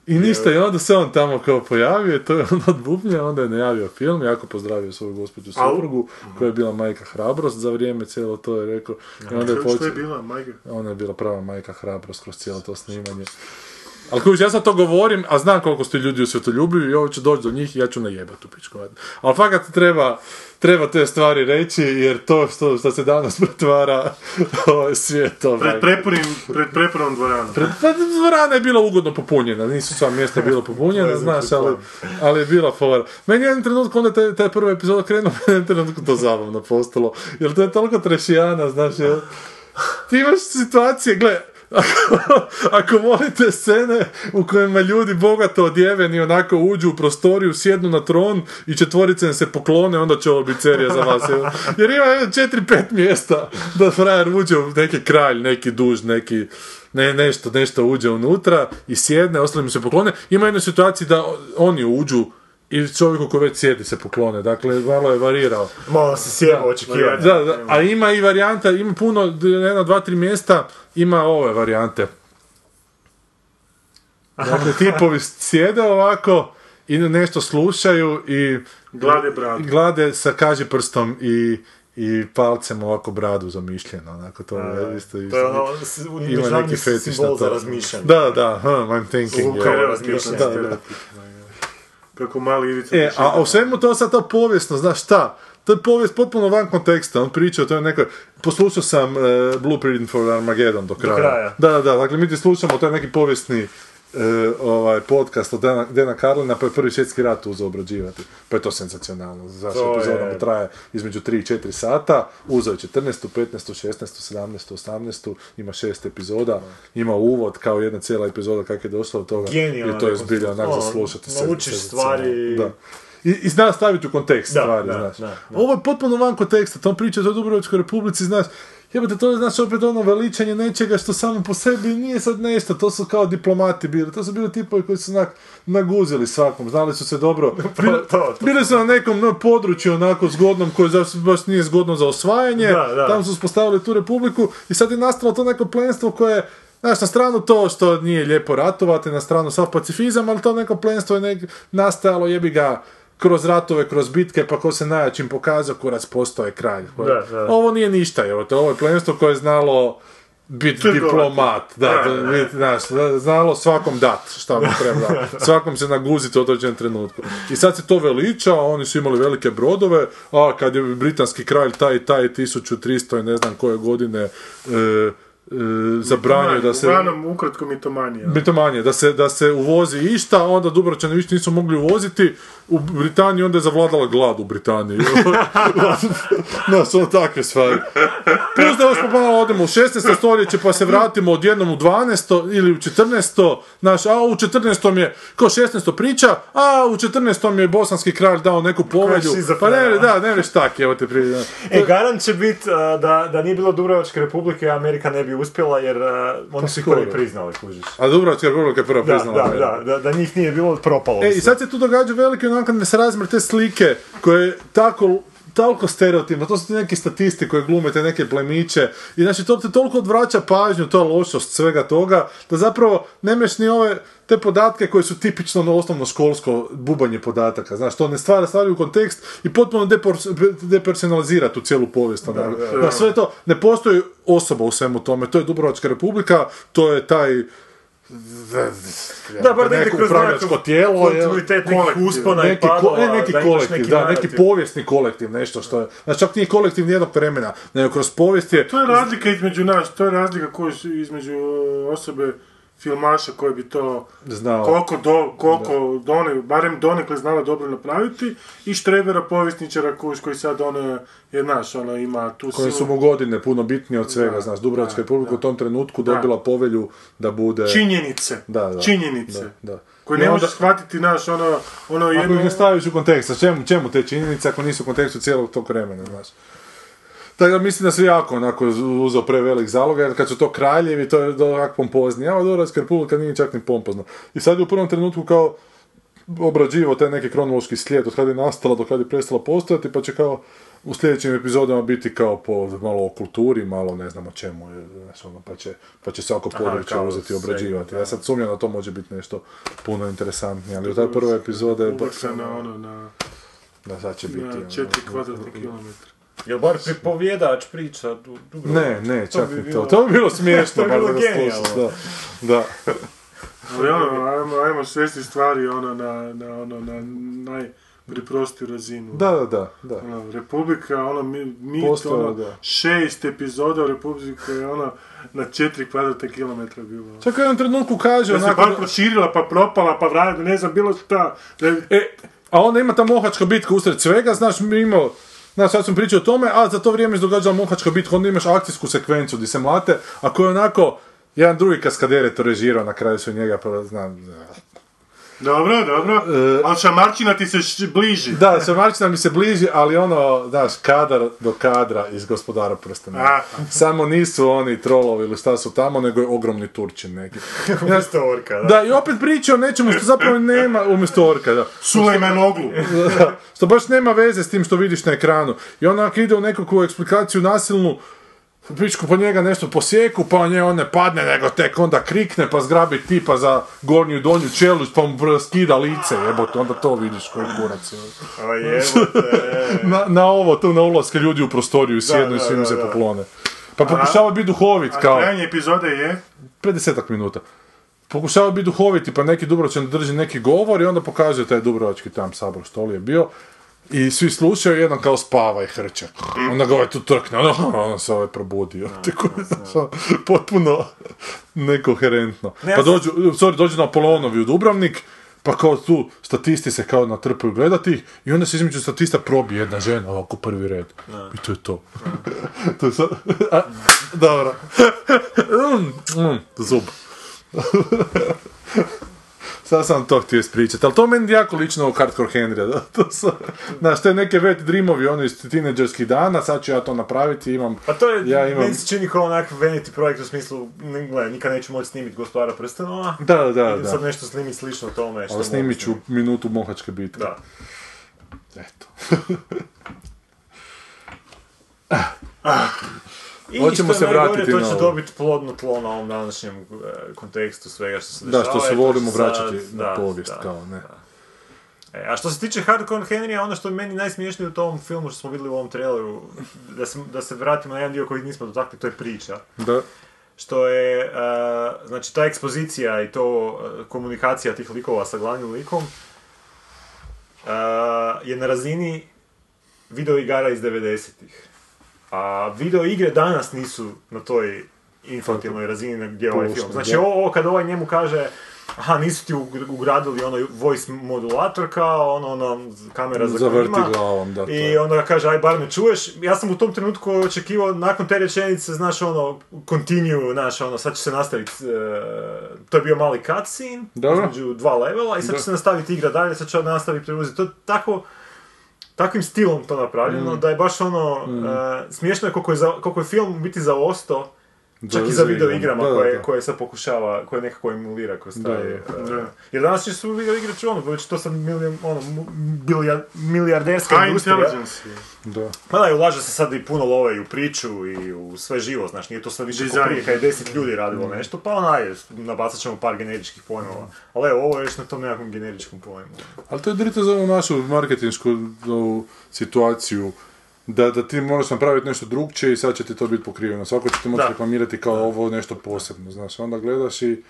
I ništa, i onda se on tamo kao pojavio, to je on od bubnja, onda je najavio film, jako pozdravio svoju gospođu suprugu, koja je bila majka hrabrost za vrijeme cijelo to, je rekao. I onda je počeo... Što je bila majka? Ona je bila prava majka hrabrost kroz cijelo to snimanje. Ali kojiš, ja sad to govorim, a znam koliko su ti ljudi u svjetoljubivi i ovo će doći do njih i ja ću najebati u pičku. Ali fakat treba, treba te stvari reći, jer to što, što se danas pretvara, ovo je svijet. Pred prepunom dvorana. Pred, pred dvorana je bila ugodno popunjena, nisu sva mjesta bila popunjena, znaš, ali, ali je bila fora. Meni jednom trenutku, onda taj, taj prvi epizod krenuo, meni jednom trenutku to zabavno postalo, jer to je toliko trešijana, znaš, jer ti imaš situacije, gle. Ako, ako volite scene u kojima ljudi bogato odjeveni onako uđu u prostoriju, sjednu na tron i četvorice se poklone, onda će ovo biti serija za vas. Jer ima četiri pet mjesta da frajer uđe u neki kralj, neki duž, neki ne, nešto, nešto uđe unutra i sjedne, ostali mu se poklone. Ima jedna situacija da oni uđu i čovjeku koji već sjedi se poklone, dakle malo je varirao. Malo se sjevo očekivati. Da, da, a ima i varijanta, ima puno, jedno, dva, tri mjesta, ima ove varijante. Dakle, tipovi sjede ovako i nešto slušaju i glade bradu. Glade sa kaži prstom i i palcem ovako bradu zamišljeno, onako to a, je isto, isto je, ima neki fetiš na to. Da, da, hm, I'm thinking. Luka je razmišljanje. Da, da. Kako mali Ivica... E, a o svemu to sad to povijesno, znaš šta? To je povijest potpuno van konteksta, on pričao, to je nekoj... Poslušao sam uh, Blueprint for Armageddon do kraja. Do kraja. Da, da, dakle mi ti slušamo, to je neki povijesni uh, ovaj, podcast od Dana, Dana Carlina, pa je prvi svjetski rat uzeo obrađivati. Pa je to sensacionalno, znaš, epizodom traje između tri i četiri sata, uzeo je četrnaestu, petnaestu, šesnaestu, sedamnaestu, osamnaestu, ima šest epizoda, ima uvod kao jedna cijela epizoda kako je došla od toga. Genijalno. I to je zbilja onako slušati se. Naučiš stvari... Da. I, i zna staviti u kontekst da, stvari, da, znaš. Da, da. Ovo je potpuno van konteksta, tom priča o Dubrovačkoj Republici, znaš, jebate, to je, znaš, opet ono veličanje nečega što samo po sebi nije sad nešto, to su kao diplomati bili, to su bili tipovi koji su znak, naguzili svakom, znali su se dobro, bili, bili su na nekom no, području onako zgodnom, koje zaš, baš nije zgodno za osvajanje, da, da. Tam su uspostavili tu republiku i sad je nastalo to neko plenstvo koje... Znaš, na stranu to što nije lijepo ratovati, na stranu sav pacifizam, ali to neko plenstvo je nek... nastajalo, jebi ga, kroz ratove, kroz bitke, pa ko se najjačim pokazao, kurac postao je kralj. Da, da. Ovo nije ništa, evo to, ovo je plenstvo koje je znalo biti diplomat, da, da, da, bit, znaš, da, znalo svakom dat, šta mu treba, svakom se naguziti u određenom trenutku. I sad se to veliča, oni su imali velike brodove, a kad je britanski kralj taj i taj tisuću tristo i ne znam koje godine... E, E, zabranio da se... Uglavnom, ukratko mitomanija. Mitomanija, da se, da se uvozi išta, onda Dubrovčani više nisu mogli uvoziti u Britaniji, onda je zavladala glad u Britaniji. No, su ono takve stvari. Plus da još popala odemo u šesnaesto stoljeće, pa se vratimo odjednom u dvanaesto ili u četrnaesto, naš, a u četrnaestom je, kao šesnaesto priča, a u četrnaestom je bosanski kralj dao neku povelju. Pa ne vre, da, ne vreš tako, evo te prije. E, garant će biti da, da nije bilo Dubrovačke republike, Amerika ne bi uspjela, jer uh, oni pa su ih prvi priznali, kužiš. A Dubrovačka republika je prva priznala. Da, da, da, da njih nije bilo, propalo. E, i sad se tu događa veliki onak nesrazmjer te slike koje je tako toliko stereotima, to su ti neki statisti koji glume te neke plemiće i znači to te toliko odvraća pažnju, to je lošost svega toga, da zapravo nemaš ni ove te podatke koje su tipično na osnovno školsko bubanje podataka, znaš, to ne stvara stvari u kontekst i potpuno depor- depersonalizira tu cijelu povijest. Da, da, da. Da, sve to, ne postoji osoba u svemu tome, to je Dubrovačka Republika, to je taj da, bar da ide kroz upravljačko tijelo, neki uspona i padova, ne, neki kolektiv, neki, da, neki povijesni kolektiv, nešto što je, znači čak nije kolektiv nijednog vremena, nego kroz povijest je... To je razlika između nas, to je razlika koju su između osobe filmaša koji bi to znao. koliko, do, koliko done, barem donekle znala dobro napraviti i štrebera povjesničara kuš koji sad ono je naš, ono ima tu silu. Koje su mu godine puno bitnije od svega, da, znaš, Dubrovačka Republika u tom trenutku da. dobila povelju da bude... Činjenice, da, da, činjenice. Da, da. Koji ne možeš shvatiti naš, ono, ono jedno... Ako ih ne staviš u kontekst, čemu, čemu te činjenice ako nisu u kontekstu cijelog tog vremena, znaš. Tako da mislim da su jako onako uzeo prevelik zalog, jer kad su to kraljevi, to je tako pompoznije. A Dubrovačka Republika nije čak ni pompozno. I sad je u prvom trenutku kao obrađivao taj neki kronološki slijed, od kada je nastala do kada je prestala postojati, pa će kao u sljedećim epizodama biti kao po, malo o kulturi, malo ne znam o čemu, znaš, ono, pa, će, pa će svako područje uzeti i obrađivati. Ja sad sumnjam da to može biti nešto puno interesantnije, ali u taj prve epizode... Ubacana ono na... Da, sad će biti... Na četiri kvadratni kilometra. Jel bar pripovjedač priča? Du, du, ne, ne, čak to bi bilo... to. To bi bilo smiješno. To bi bilo genijalno. Da. Ali ono, ajmo, ajmo svesti stvari ono na, na, ono, na najpriprostiju razinu. Da, da, da. da. Ono, Republika, ono, mit, Postala, ono, da. šest epizoda Republika je ono na četiri kvadratne kilometra bilo. Čak u jednom trenutku kaže... Da se onako... bar proširila, pa propala, pa vratila, ne znam, bilo šta. E, a onda ima ta mohačka bitka usred svega, znaš, mi imao... Znači, sad sam pričao o tome, a za to vrijeme se događala mohačka bitka, onda imaš akcijsku sekvencu gdje se mlate, a koju je onako jedan drugi kaskader je to režirao, na kraju su njega, pa znam... Dobro, dobro, e, ali šamarčina ti se š- bliži. Da, šamarčina mi se bliži, ali ono, znaš, kadar do kadra iz Gospodara prstena. Samo nisu oni trolovi ili šta su tamo, nego je ogromni Turčin neki. Umjesto orka, da. Da, i opet priča o nečemu što zapravo nema, umjesto orka, da. Sulejmanoglu. Da, što baš nema veze s tim što vidiš na ekranu. I onak ide u nekakvu eksplikaciju nasilnu, pičku po njega nešto posijeku, pa on, je, on ne padne, nego tek onda krikne, pa zgrabi tipa za gornju i donju čeluć, pa mu skida lice, jebote, onda to vidiš koji kurac. A jebote. na, na ovo, tu na ulaske ljudi u prostoriju sjednu i svi mu se poklone. Pa pokušava biti duhovit, kao... A trajanje epizode je? pedesetak minuta. Pokušava biti duhoviti, pa neki Dubrovačan drži neki govor i onda pokazuje taj Dubrovački tam sabor što li je bio. I svi slušaju, jedan kao spava i hrče. Onda ga ovaj tu trkne, ono, ono se ovaj probudio. No, tako je, znaš, potpuno nekoherentno. Ne, pa dođu, sorry, dođu na Apolonovi u Dubrovnik, pa kao tu statisti se kao natrpaju gledati i onda se između statista probije jedna žena, ovako prvi red. No. I to je to. No. To je sad... A, dobra. mm, mm, zub. Sada sam to htio ispričati, ali to meni jako lično u Hardcore Henry, da, to su, znaš, te neke wet dreamovi, ono iz tineđerskih dana, sad ću ja to napraviti, imam... Pa to je, ja imam... meni se čini kao onakav vanity projekt u smislu, ne, gleda, nikad neću moći snimiti Gospodara prstenova, da, da, da, idem da. Sad nešto snimiti slično tome, što ali snimit ću snimit. Minutu mohačke bitke. Da. Eto. ah. Ah. I hoćemo što je najgore, to će dobiti plodno tlo na ovom današnjem e, kontekstu svega što se dešava. Da, što se volimo sad, vraćati da, na povijest, da, kao ne. Da. E, a što se tiče Hardcore Henrya, ono što je meni najsmiješnije u tom filmu što smo vidjeli u ovom traileru, da se, da se vratimo na jedan dio koji nismo dotakli, to je priča. Da. Što je, e, znači ta ekspozicija i to e, komunikacija tih likova sa glavnim likom e, je na razini videoigara iz devedesetih. A video igre danas nisu na toj infantilnoj razini gdje je ovaj film. Znači ovo kad ovaj njemu kaže aha, nisu ti ugradili ono voice modulator kao ono, ono kamera za klima glavom, da, i onda ga kaže aj bar me čuješ. Ja sam u tom trenutku očekivao nakon te rečenice, znaš ono continue, znaš ono sad će se nastaviti e, to je bio mali cutscene između dva levela i sad da. Će se nastaviti igra dalje, sad će nastaviti preuzeti. To je tako takvim stilom to napravljeno, mm. da je baš ono, mm. uh, smiješno je koliko je, za, koliko je film biti zaostao Čak i za video igrama koje sad pokušava, koje nekako emulira kroz taj... Jer danas će su video igre čuvano, već to sad milijarderska industrija. High intelligence. Pa da, i ulaže se sad i puno love i u priču i u sve živo, znaš, nije to sad više ko prije kada je deset ljudi radilo nešto, pa onaj, nabacat ćemo par generičkih pojmova. Ali evo, ovo je još na tom nekakvom generičkom pojmu. Ali to je drito za ovu našu marketinšku situaciju. Da, da ti moraš napraviti nešto drugčije i sad će ti to biti pokriveno. Svako će ti moći reklamirati kao da. Ovo nešto posebno, znaš. Onda gledaš i,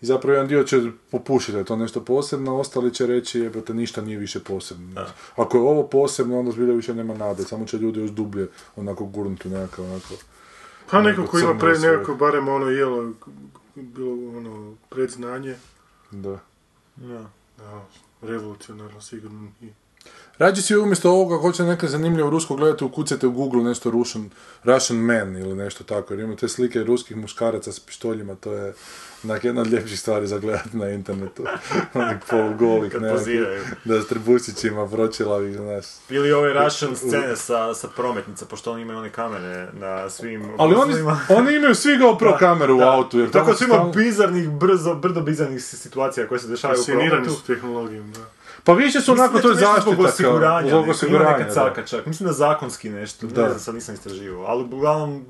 i zapravo jedan dio će popušiti da je to nešto posebno, ostali će reći jebate ništa nije više posebno. Da. Ako je ovo posebno, onda zbilja više nema nade, samo će ljudi još dublje onako gurnuti nekako, onako... Pa neko ko ima pre nekako, barem ono jelo, bilo ono predznanje. Da. Ja, ja, revolucionarno sigurno i... Rađi si umjesto ovoga, hoće neka zanimljivo rusko gledati, ukucajte u Google nešto Russian, Russian man ili nešto tako, jer ima te slike ruskih muškaraca s pištoljima, to je onak jedna od ljepših stvari za gledati na internetu. Onak polugolih, ne, da s trebusićima, vročelavih, znaš. Ili ove Russian scene sa, sa prometnica, pošto oni imaju one kamere na svim... Ali oni, oni imaju svi GoPro da, kameru da, u autu, jer tako su ima bizarnih, brzo, brdo bizarnih situacija koje se dešavaju u prometu. Fascinirani su tehnologijom, da. Pa više su onako, to je zaštita kao osiguranja, zbog osiguranja, neka carka čak, mislim da zakonski nešto, ne znam, sad nisam istraživao, ali uglavnom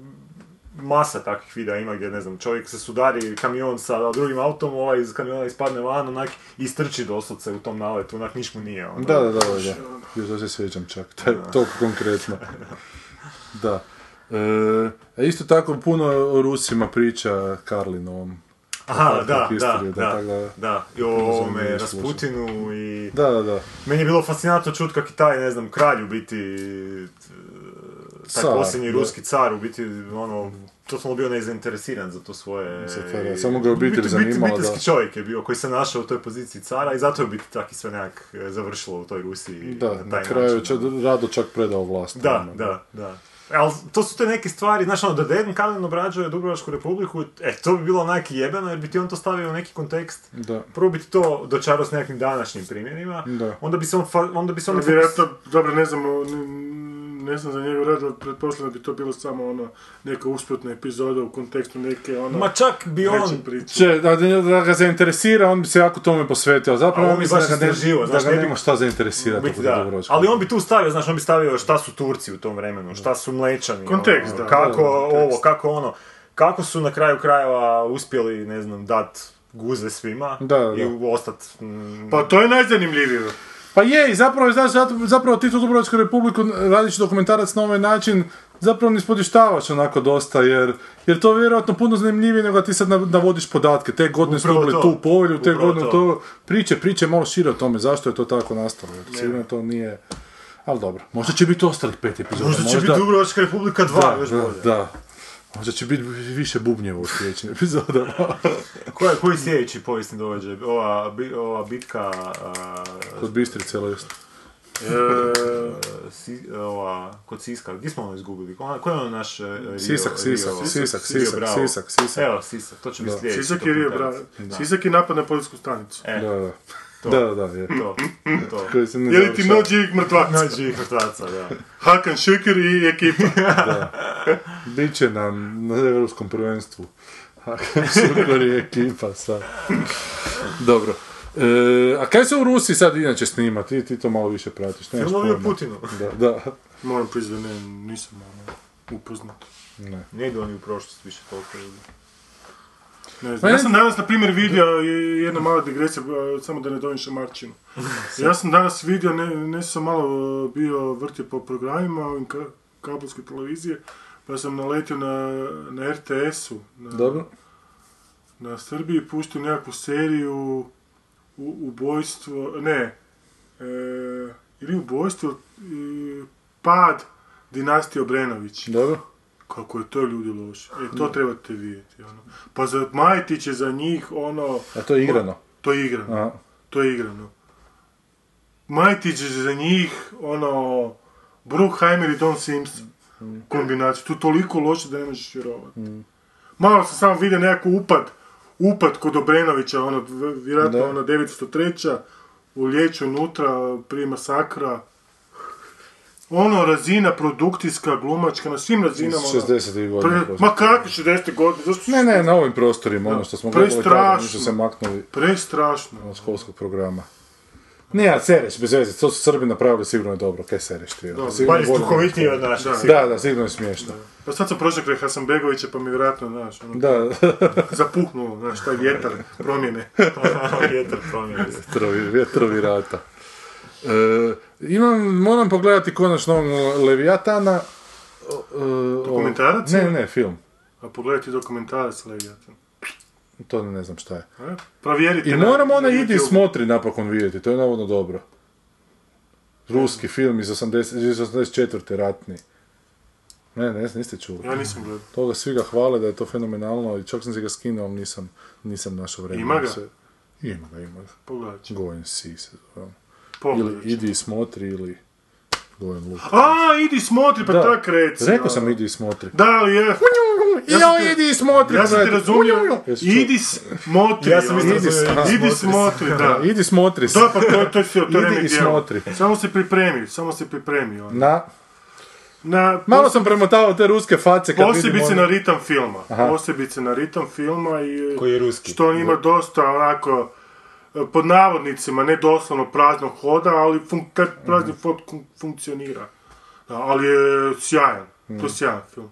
masa takvih videa ima gdje, ne znam, čovjek se sudari kamion sa drugim autom, ovaj iz kamiona ispadne van, onak, i strči doslovce u tom naletu, onak, niš mu nije, ono. Da, da, da, da, još da se sjećam čak, to konkretno, da. Isto tako puno o Rusima priča Karlinovom. Aha, da, istoriju, da, da, da, da, i o ovome Rasputinu i... Da, da, da. Meni je bilo fascinantno čut kak i taj, ne znam, kralj u biti, taj car, posljednji da. Ruski car u biti, ono, totalno bio nezainteresiran za to svoje... Zatara, samo ga obitelj zanimala, da. Obiteljski čovjek je bio koji se našao u toj poziciji cara i zato je u biti tako i sve nekak završilo u toj Rusiji. Da, na, na kraju je rado čak predao vlast. Da, ono, da, da, da. Ali to su te neke stvari, znaš ono, da jedan Kalin obrađuje Dubrovačku republiku, e, to bi bilo onak jebeno jer bi ti on to stavio u neki kontekst. Da. Prvo bi ti to dočarao s nekim današnjim primjerima, da. Onda bi se on... Fa- onda bi se on... Vjerojatno, dobro, ne znam, ne znam za njegov rad, ali pretpostavljam bi to bilo samo ono, neka usputna epizoda u kontekstu neke ono... Ma čak bi on... Če, da, da ga zainteresira, on bi se jako tome posvetio, zapravo on, on bi baš istraživo, znaš, da ga nema šta zainteresirati. Ali on bi tu stavio, znaš, on bi stavio šta su Turci u tom vremenu, šta su Mlečani, kontekst, ono, da, kako da, da, ovo, kontekst. Kako ono, kako su na kraju krajeva uspjeli, ne znam, dat guze svima da, da. I ostati... Mm, pa to je najzanimljivije. Pa je, i zapravo, znaš, zapravo ti tu Dubrovačku republiku radiš dokumentarac na ovaj način, zapravo ne spodištavaš onako dosta, jer, jer to je vjerojatno puno zanimljivije nego da ti sad navodiš podatke, te godine stupili tu povolju, te godine to. to, priče, priče malo šire o tome, zašto je to tako nastalo, jer sigurno to nije... Ali dobro, možda će biti ostalih pet epizoda. Možda će možda... biti Dubrovačka republika dva, još bolje. Da, možda će biti više bubnjevo u sljedećim epizodama. Koji koji sljedeći povijesni događaj? Ova, bi, ova bitka... A... Kod Bistrice, Leicester. E, si, ova, kod Siska, gdje smo ono izgubili? Koji je ono naš... Rio, Sisak, Rio, Sisak, Rio, Sisak, Rio, Sisak, Rio, Sisak, Sisak. Evo, Sisak, to će biti sljedeći. Sisak je Rio Bravo. Sisak je napad na poljsku stanicu. E. Da, da. To. Da, da, je. To, to. Jeli ti noć živih mrtvaca. Noć živih mrtvaca, da. Hakan Šuker i ekipa. Da. Biće nam na evropskom prvenstvu. Hakan Šuker i ekipa, sad. Dobro. E, a kaj se u Rusiji sad inače snima? Ti, ti to malo više pratiš. Nemaš pojma. Filmovi o Putinu. Da, da. Moram priznati, ne, nisam upoznat. Ne. Ne idu oni u prošlost više toliko ljudi. Ne znam. Ja sam danas, na primjer, vidio jedna mala digresija, samo da ne dovijem šamarčinu. Ja sam danas vidio, ne, ne sam malo bio vrtio po programima ovim ka, kabelske televizije, pa sam naletio na, na er te esu. Na, dobro. Na Srbiji puštio nekakvu seriju u, ubojstvo, ne, e, ili ubojstvo, e, pad dinastije Obrenović. Dobro. Kako je to ljudi loše. E, to trebate vidjeti. Ono. Pa za Majtić je za njih ono... A to je igrano? O, to je igrano. Aha. To je igrano. Majtić je za njih ono... Bruckheimer i Don Simpson mm. kombinaciju. To je toliko loše da ne možeš vjerovati. Mm. Malo sam samo vidio nekako upad. Upad kod Obrenovića. Ono, vjerojatno ono devetsto treća. U Lječu unutra prije masakra. ono razina produkcijska, glumačka, na svim razinama. šezdeset godina. Pre, ma kakvi šezdeset godina? Zašto ne, ne, na ovim prostorima, da. Ono što smo gledali tada, ništa se maknuli. Prestrašno. Od školskog programa. Nije, a Sereš, bez veze, to su Srbi napravili sigurno je dobro, kaj Sereš ti je. Pa je stukovitiji od naša. Da, da, sigurno je smiješno. Da. Pa sad sam prošao kraj Hasanbegovića, pa mi vjerojatno, znaš, ono, da. Zapuhnuo, znaš, taj vjetar promjene. Vjetar promjene. Vjetrovi rata. E, imam, moram pogledati konačno Leviatana. E, dokumentarac? Ne, ne, film. A pogledati dokumentarac Leviatana. To ne znam šta je. E, provjerite. I moram ona Idi smotri napokon vidjeti, to je navodno dobro. Ruski ne. Film iz osamdeset četvrte ratni. Ne, ne, niste čuli. Ja nisam gledao. Toga svi ga hvale da je to fenomenalno, i čak sam si ga skinuo, ali nisam, nisam našao vremena. Ima ga? Se... Ima ga, ima ga. Pogledat ću. Gojen si se. Ili Idi smotri ili... A, Idi smotri, pa da. Tak reci. Rekao sam Idi smotri. Da, ali je. Ja, ja Idi smotri. Ja sam ti razumio. Idi smotri. Ja sam Idi, idi, smotri. Idi smotri, da. Idi smotri. Da, pa to, to je sve. Idi smotri. Samo se pripremi, samo se pripremi. Ono. Na. Na, malo pos... sam premotavao te ruske face kad posebice vidim... Ono... na ritam filma. Aha. Posebice na ritam filma i... Koji je ruski. Što on ima da. Dosta onako... pod navodnicima, ne doslovno praznog hoda, ali fun- taj prazni mm-hmm. hod fun- funkcionira. Da, ali je sjajan, mm. to je sjajan film.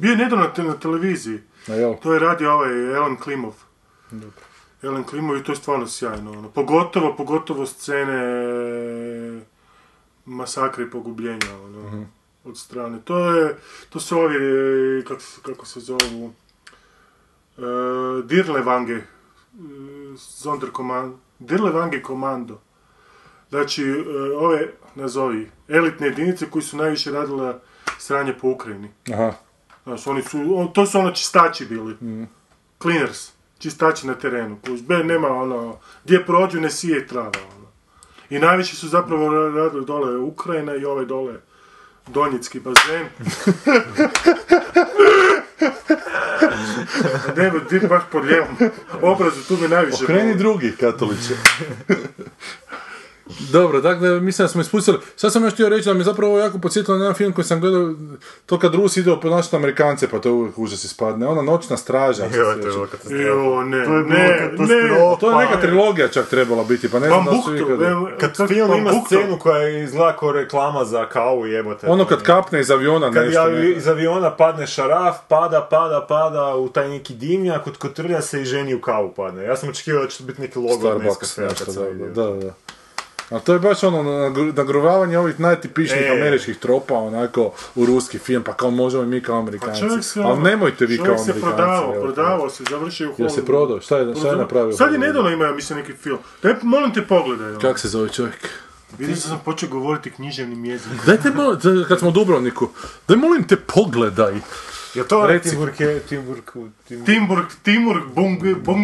Bio je nedavno te- na televiziji, to je radio ovaj Alan Klimov. Dobro. Alan Klimov i to je stvarno sjajno. Ono. Pogotovo, pogotovo scene masakre i pogubljenja ono, mm-hmm. od strane. To je, to su ovi, kako, kako se zovu, uh, Dirlewanger. Zonderkoman... Dirlewanger komando. Znači, ove, nazovi, elitne jedinice koji su najviše radile sranje po Ukrajini. Aha. Znači, oni su, on, to su ono čistači bili. Mm. Cleaners. Čistači na terenu. Be, nema ono, gdje prođu ne sije trava. Ono. I najviše su zapravo radili dole Ukrajina i ovaj dole Donjecki bazen. Ne, ti baš pod ljevom obrazu, tu mi najviše... Okreni bolo. Drugi, katoliče. Dobro, dakle, mislim da smo ispustili. Sad sam još htio reći da mi zapravo ovo jako podsjetilo na jedan film koji sam gledao, to kad Rus ide oponašati Amerikance, pa to uvijek užas ispadne. Ona Noćna straža. Jo, to je ovo katastrofa. Jo, ne, to je ne, ne. To je neka trilogija čak trebala biti, pa ne znam da su ikada... Kad film ima scenu koja je izgleda kao reklama za kavu, jebote. Ono kad kapne iz aviona kad nešto. Kad iz aviona padne šaraf, pada, pada, pada u taj neki dimnjak, kotrlja se i ženi u kavu padne. Ja sam očekivao da će to biti neki logo od Nescafe. Ali to je baš ono nagrovavanje ovih najtipičnih e, američkih tropa, onako, u ruski film, pa kao možemo i mi kao Amerikanci. Ali nemojte vi kao Amerikanci. Čovjek se prodavao, prodavao se, završio u Hollywoodu. Jel se prodao? Šta je, šta je napravio? Sad je nedavno imao, mislim, neki film. Daj, molim te pogledaj. Ono. Kako se zove čovjek? Vidim da sam počeo govoriti književnim jezikom. Daj te molim, kad smo u Dubrovniku, daj molim te pogledaj. Ja to reci... Timurke, Timurku... Timur, Timur,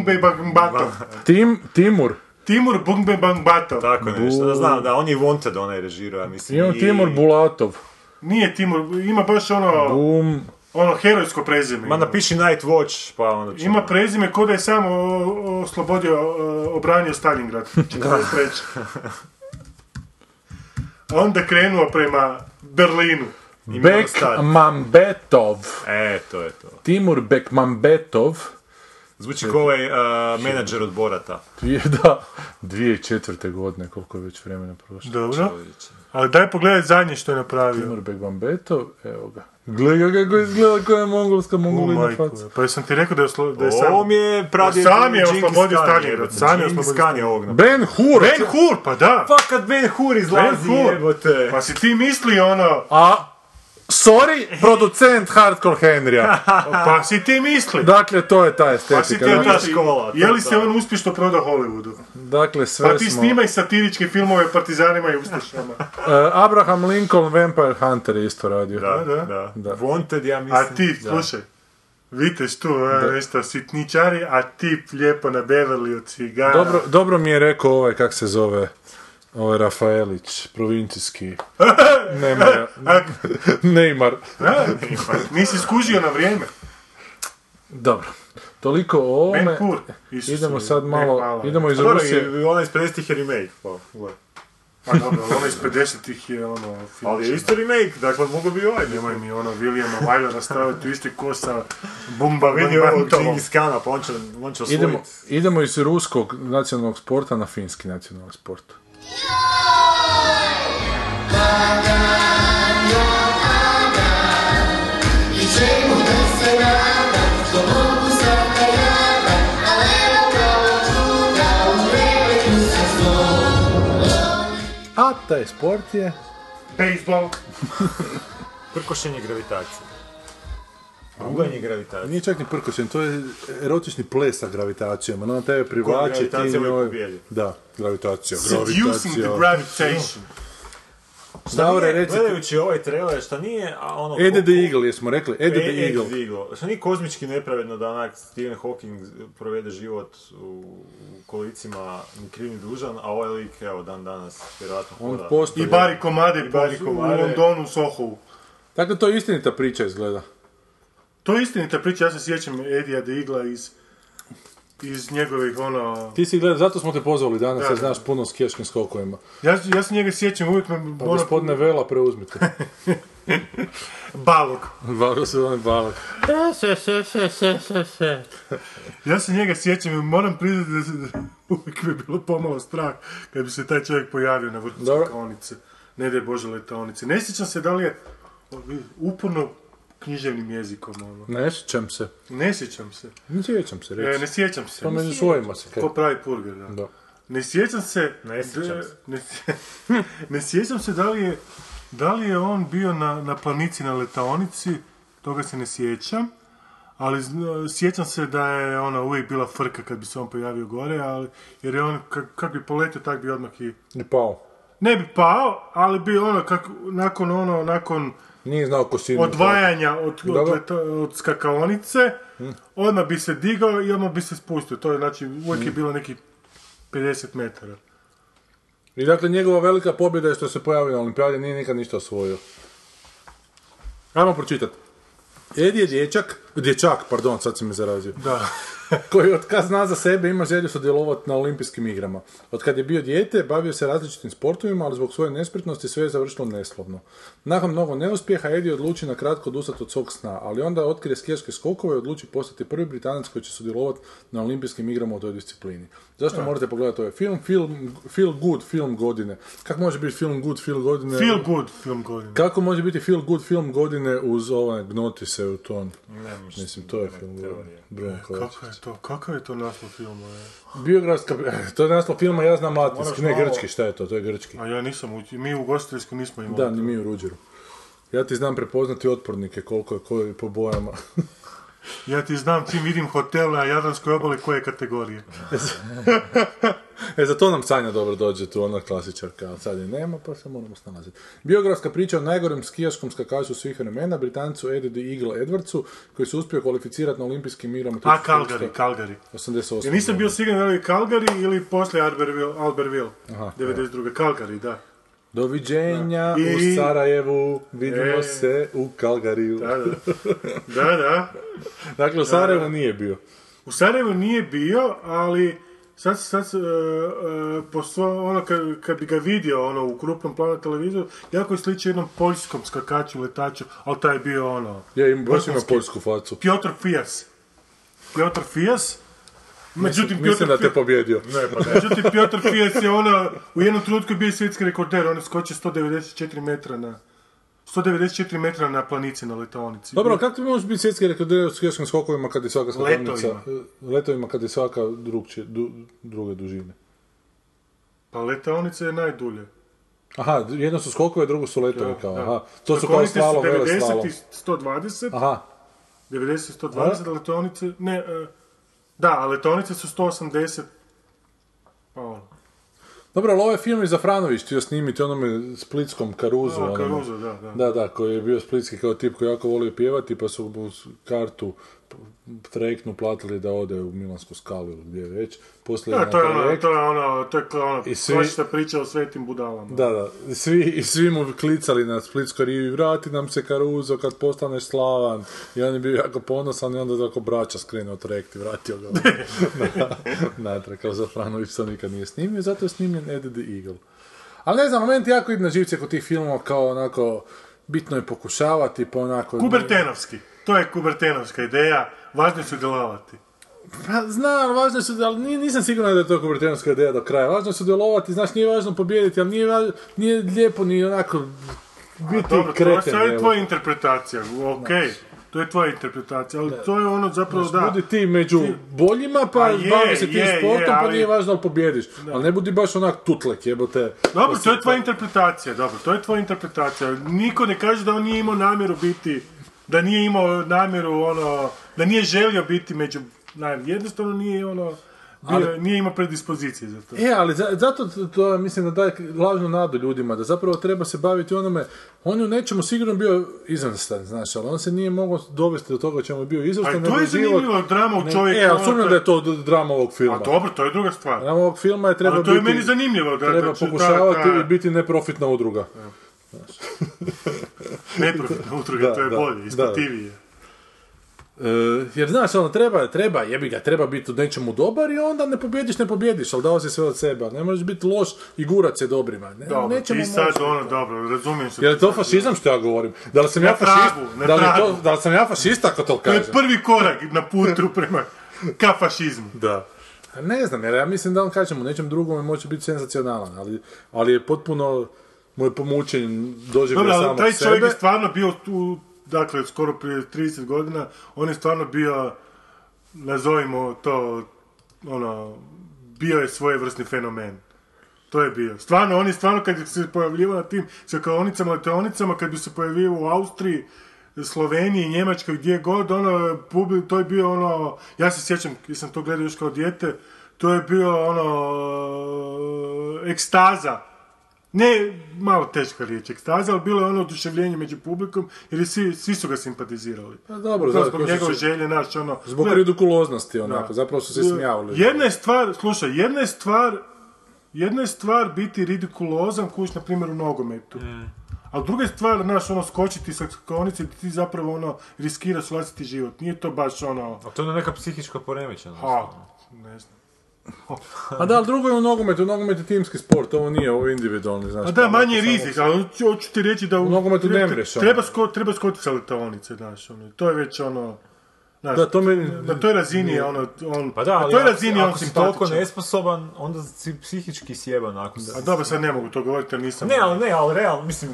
Bekmambetov. Tim, Timur. Timur Bekmambetov. Tako nešto, da znam, da, on je Wanted onaj režirao, ja mislim. I on i... Timur Bulatov. Nije Timur, ima baš ono... Bum. Ono, herojsko prezime. Ma napiši Night Watch, pa onda ćemo... Ima prezime ko da je samo oslobodio, obranio Stalingrad. četrdeset treće A onda krenuo prema Berlinu. Bekmambetov. E, to je to. Timur Bekmambetov. Zvuči kao ovaj uh, menadžer od Borata. Dvije, da, dvije tisuće četvrte. godine, koliko je već vremena prošlo. Dobro, ali daj pogledaj zadnje što je napravio. Timur Bekmambetov, evo ga. Gledaj kako izgleda koja je mongolska mongolina faca. Pa sam ti rekao da je, oslo, da je sam... Ovo mi je pravi... Sam je oslobodio Stalingrad. Sam je oslobodio ovog. Ben Hur! Ben Hur, pa da! Pa kad Ben Hur izlazi, Ben Hur. Jebote. Pa si ti misli ono... A? Sorry, producent Hardcore Henrya. Pa si ti misli. Dakle, to je ta estetika. Pa si ti ta škola. Je li se on uspješno prodao Hollywoodu? Dakle, sve smo... Pa ti smo... snimaj satiričke filmove o partizanima i ustašama. uh, Abraham Lincoln, Vampire Hunter je isto radio. Da, da, da. da. Wanted, ja mislim. A ti, slušaj, viteš tu a, nešto sitničari, a ti lijepo na Beverly od cigara. Dobro, dobro mi je rekao ovaj, kak se zove... Ovo je Rafaelić, provincijski. Neymar. Neymar. Nisi skužio na vrijeme. Dobro. Toliko o ovome. Idemo sad malo... Idemo iz Rusije. Ona iz pedesetih je remake. Pa dobro, ono iz pedesetih je ono... Ali je isto remake, dakle mogu bi ovaj. Nemoj mi ono Williama Wyllera staviti u isti ko sa Bumba Vintovom. Pa on će, on će osvojiti. Idemo, idemo iz ruskog nacionalnog sporta na finski nacionalni sport. A taj sport je... Bejsbol! Prkošenje gravitacije. Ruganje gravitacije. Nije čak ni prkošenje, to je erotični ples sa gravitacijom. Ona tebe privlači... Gravitacija ovaj pobjedi. Da, gravitacija. Seducing the gravitation. Davore, reci... Gledajući ovaj trailer, šta nije... Eddie the Eagle, jesmo rekli. Eddie the Eagle. Šta nije kozmički nepravedno da onak Stephen Hawking provede život u kolicima ni kriv ni dužan, a ovaj lik, evo, dan danas, vjerojatno hoda. I bari komade u Londonu, u Sohovu. Dakle, to je istinita priča izgleda. To je istinita priča, ja se sjećam Eddie the Eagle iz... iz njegovih ono... Ti si gledao, zato smo te pozvali danas, ja znaš puno s kješkim skokovima. Ja, ja se njega sjećam, uvijek me... Pa ono... gospodine Vela, preuzmite. Balog. Balog se zove Balog. Se, se, se, se, se, se. Ja se njega sjećam i moram priznati da se, uvijek mi je bilo pomalo strah kad bi se taj čovjek pojavio na vrhu letaonice. Ne daj Bože letaonice. Ne sjećam se da li je uporno... književnim jezikom, ono. Ne sjećam se. Ne sjećam se. Ne sjećam se, reći. E, ne sjećam se. Pa među svojima se. Ko pravi purger, da. Da. Ne sjećam se... Ne sjećam se. Ne, ne sjećam se da li je, da li je on bio na, na planici, na letaonici, toga se ne sjećam, ali sjećam se da je ona uvijek bila frka kad bi se on pojavio gore, ali, jer je on, kak, kak bi poletio, tak bi odmah i... Ne pao. Ne bi pao, ali bi ono, kak, nakon ono, nakon... Nije znao ko si... Odvajanja od, od, od, od skakaonice, hmm. Odmah bi se digao i odmah bi se spustio. To je, znači, uvijek hmm. je bilo nekih pedeset metara. I dakle, njegova velika pobjeda je što se pojavio na olimpijadi, nije nikad ništa osvojio. Ajmo pročitati. Eddie je dječak, dječak, pardon, sad si me zarazio. Da. Koji od kad zna za sebe ima želju sudjelovati na olimpijskim igrama. Od kad je bio dijete, bavio se različitim sportovima, ali zbog svoje nespretnosti sve je završilo neslavno. Nakon mnogo neuspjeha, Eddie odluči na kratko odustati od svog sna, ali onda otkrije skijaške skokove i odluči postati prvi Britanac koji će sudjelovati na olimpijskim igrama u toj disciplini. Zašto ja. Morate pogledati ovaj film? Film, feel good film godine. Kako može biti film good film godine? Feel good film godine. Kako može biti feel good film godine uz ovaj gnoti se u ton? Ne, mislim, to je film godine. To, kakav je to naslov filma? Biografska, to je naslov filma, ja znam latinski, ne grčki, šta je to, to je grčki. A ja nisam, u, mi u Gostiteljsku nismo imali. Da, ni mi u Ruđeru. Ja ti znam prepoznati otpornike, koliko je koji po bojama. Ja ti znam, čim vidim hotel na Jadranskoj obali, koje kategorije. E, za to nam Sanja dobro dođe tu, ona klasičarka, ali sad je nema, pa se moramo snalaziti. Biografska priča o najgorem skijaškom skakaču svih vremena, Britancu Eddie the Eagle Edwardsu, koji se uspio kvalificirati na olimpijskim igrama. A, Calgary, Calgary. osamdeset osam. Ja nisam bio siguran da je Calgary ili poslije Albertville, Albertville, aha, devedeset druga. Calgary, da. Doviđenja I... u Sarajevu, vidimo e... se u Calgaryju. Da, da. Da, da. Dakle, u Sarajevu da, da. Nije bio. U Sarajevu nije bio, ali sad, sad, uh, uh, posto, ono, kad, kad bi ga vidio, ono, u krupnom planu na televizoru, jako je sličio jednom poljskom skakaču, letaču, ali taj je bio, ono... Ja im baš ima poljsku facu. Piotr Fijas. Piotr Fijas. Međutim, mislim Piotr da te pobjedio. Ne, pa ne. Međutim, Piotr Fijas je ona, u jednom trenutku je bio svjetski rekorder, on je skočio sto devedeset četiri metra na... sto devedeset četiri metra na planici, na letaonici. Dobro, kako ti možeš biti svjetski rekorder u skijaškim skokovima kad je svaka skakavnica... Letovima. Letovima kad je svaka drugče, du, druge dužine. Pa letaonica je najdulje. Aha, jedno su skokove, drugo su letovi kao, da. Aha. To su kao slalom, vele slalom. devedeset i sto dvadeset. Aha. devedeset i sto dvadeset, a? Letaonice... Ne, uh, da, a letonice su sto osamdeset, pa ono. Dobro, ali ovaj film je Zafranović htio snimiti onome splitskom Karuzu. A, Karuzu, da, da. Da, da, koji je bio splitski kao tip koji jako volio pjevati, pa su mu kartu trajektnu platili da ode u Milansku skalu ili gdje već. Poslije da, to je ono, to je ono, to je ono, svi... priča o svetim budalama. Da, da, svi, i svi mu klicali na splitskoj rivi, vrati nam se Karuzo kad postaneš slavan. I on je bio jako ponosan i onda tako braća skrenuo trajekt i vratio ga natrag, na, kao Zafranović sam nikad nije snimio, zato je snimljen Eddie the Eagle. Ali ne znam, moment jako idem na živce kod tih filmova, kao onako, bitno je pokušavati, pa onako... Kubertenovski, to je kubertenovska ideja, važno je sudjelovati. Pa znam, važno je sudjelovati, ali nisam siguran da je to kubertenovska ideja do kraja. Važno je sudjelovati, znaš, nije važno pobijediti, ali nije, važno, nije lijepo ni onako... biti dobro, kreten. Dobro, to je tvoja interpretacija, okej. Okay. To je tvoja interpretacija, ali da. To je ono zapravo znači, da... Budi ti među ti... boljima, pa bavi se tim sportom, je, ali... pa nije važno da pobjediš. Da. Ali ne budi baš onak tutlek, jebote. Dobro, to je tvoja interpretacija, dobro, to je tvoja interpretacija. Niko ne kaže da on nije imao namjeru biti, da nije imao namjeru, ono, da nije želio biti među... Najem, jednostavno nije, ono, bio, ali... nije imao predispozicije za to. E, ali za, zato to, to, mislim, da daje lažnu nadu ljudima, da zapravo treba se baviti onome... On je u nečemu sigurno bio izvrstan, znaš, ali on se nije mogao dovesti do toga o čemu je bio izvrstan. A to je zanimljivo drama u čovjeku. E, ali sumnjam da je to drama ovog filma. A dobro, to je druga stvar. Drama ovog filma je treba biti... Ali to je meni zanimljivo. Treba pokušavati i biti neprofitna udruga. Neprofitna udruga, to je bolje, isplativije. Jer znaš, ono, treba, treba, jebi ga, treba biti u nečemu dobar i onda ne pobjediš, ne pobjediš, ali dao si sve od sebe, ne možeš biti loš i gurat se dobrima. Ne, dobro, ti sad ono, dobro, razumijem se. Je li to fašizam što ja govorim? Da li sam ja, ja fašist? Pragu, da, li to, da li sam ja fašista ako to kažem? To je prvi korak na putu prema ka fašizmu. Da. Ne znam, jer ja mislim da on kažem u nečem drugom može biti senzacionalan, ali, ali je potpuno moj pomučen doživio samog sebe. Dobro, taj čovjek je stvarno bio tu... Dakle, skoro prije trideset godina, on je stvarno bio, nazovimo to, ono, bio je svojevrsni fenomen. To je bio. Stvarno, on je stvarno, kad se pojavljivao na tim čekaonicama, leteonicama, kad bi se pojavio u Austriji, Sloveniji, Njemačkoj, gdje god, ono, to je bio, ono, ja se sjećam, jer sam to gledao još kao dijete, to je bio, ono, ekstaza. Ne, malo teška riječ, ekstaza, ali bilo je ono oduševljenje među publikom, jer svi, svi su ga simpatizirali. A dobro, zato, zbog njegove se... želje, naš, ono... Zbog ne... ridikuloznosti, onako, da. Zapravo su se smijavili. Jedna je stvar, slušaj, jedna je stvar, jedna je stvar biti ridikulozan, kuš, na primjer, u nogometu. Mm. Ali druga je stvar, znaš, ono, skočiti sa klonice, ti zapravo, ono, riskiraš vlastiti život. Nije to bač, ono... A to je neka psihička poremećenost. Ha, ne znam. A da, ali drugo je u nogometu, u nogometu je timski sport, ovo nije, ovo je individualni, znaš. A da, manje je rizik, ali hoću ti reći da... U, u nogometu ne mreš, ono. Treba, sko, treba skotiti sa letaonice, znaš, ono, to je već, ono... Znaš, da, to me... Na toj razini je, ono, on... Pa da, ali na toj razini ako, ako si toliko nesposoban, onda si psihički sjeban, ako si... A dobro, sad ne mogu to govoriti, ali nisam... Ne, ali ne, ali realno, mislim...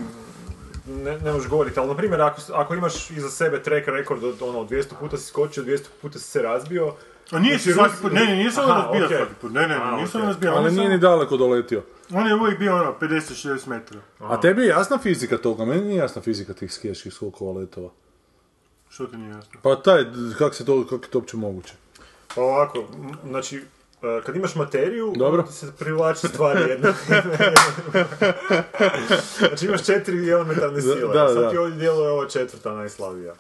Ne, ne možeš govoriti, ali na primjer, ako, ako imaš iza sebe track record, ono, dvjesto puta si skočio, dvjesto puta si se razbio... A nije se svaki put, ne, ne, nisam on razbijao svaki put, ne, ne, nisam on razbijao. Ali nije ni daleko doletio. On je uvijek bio ono, pedeset šezdeset metra. A tebi je jasna fizika toga, meni nije jasna fizika tih skijaških skokova letova. Što ti nije jasno? Pa taj, kako se to, kako je to uopće moguće? Pa ovako, znači, kad imaš materiju, ti se privlači stvari jedna. Znači imaš četiri elementarne sile, sad ti ovdje djeluje ova četvrta najslabija.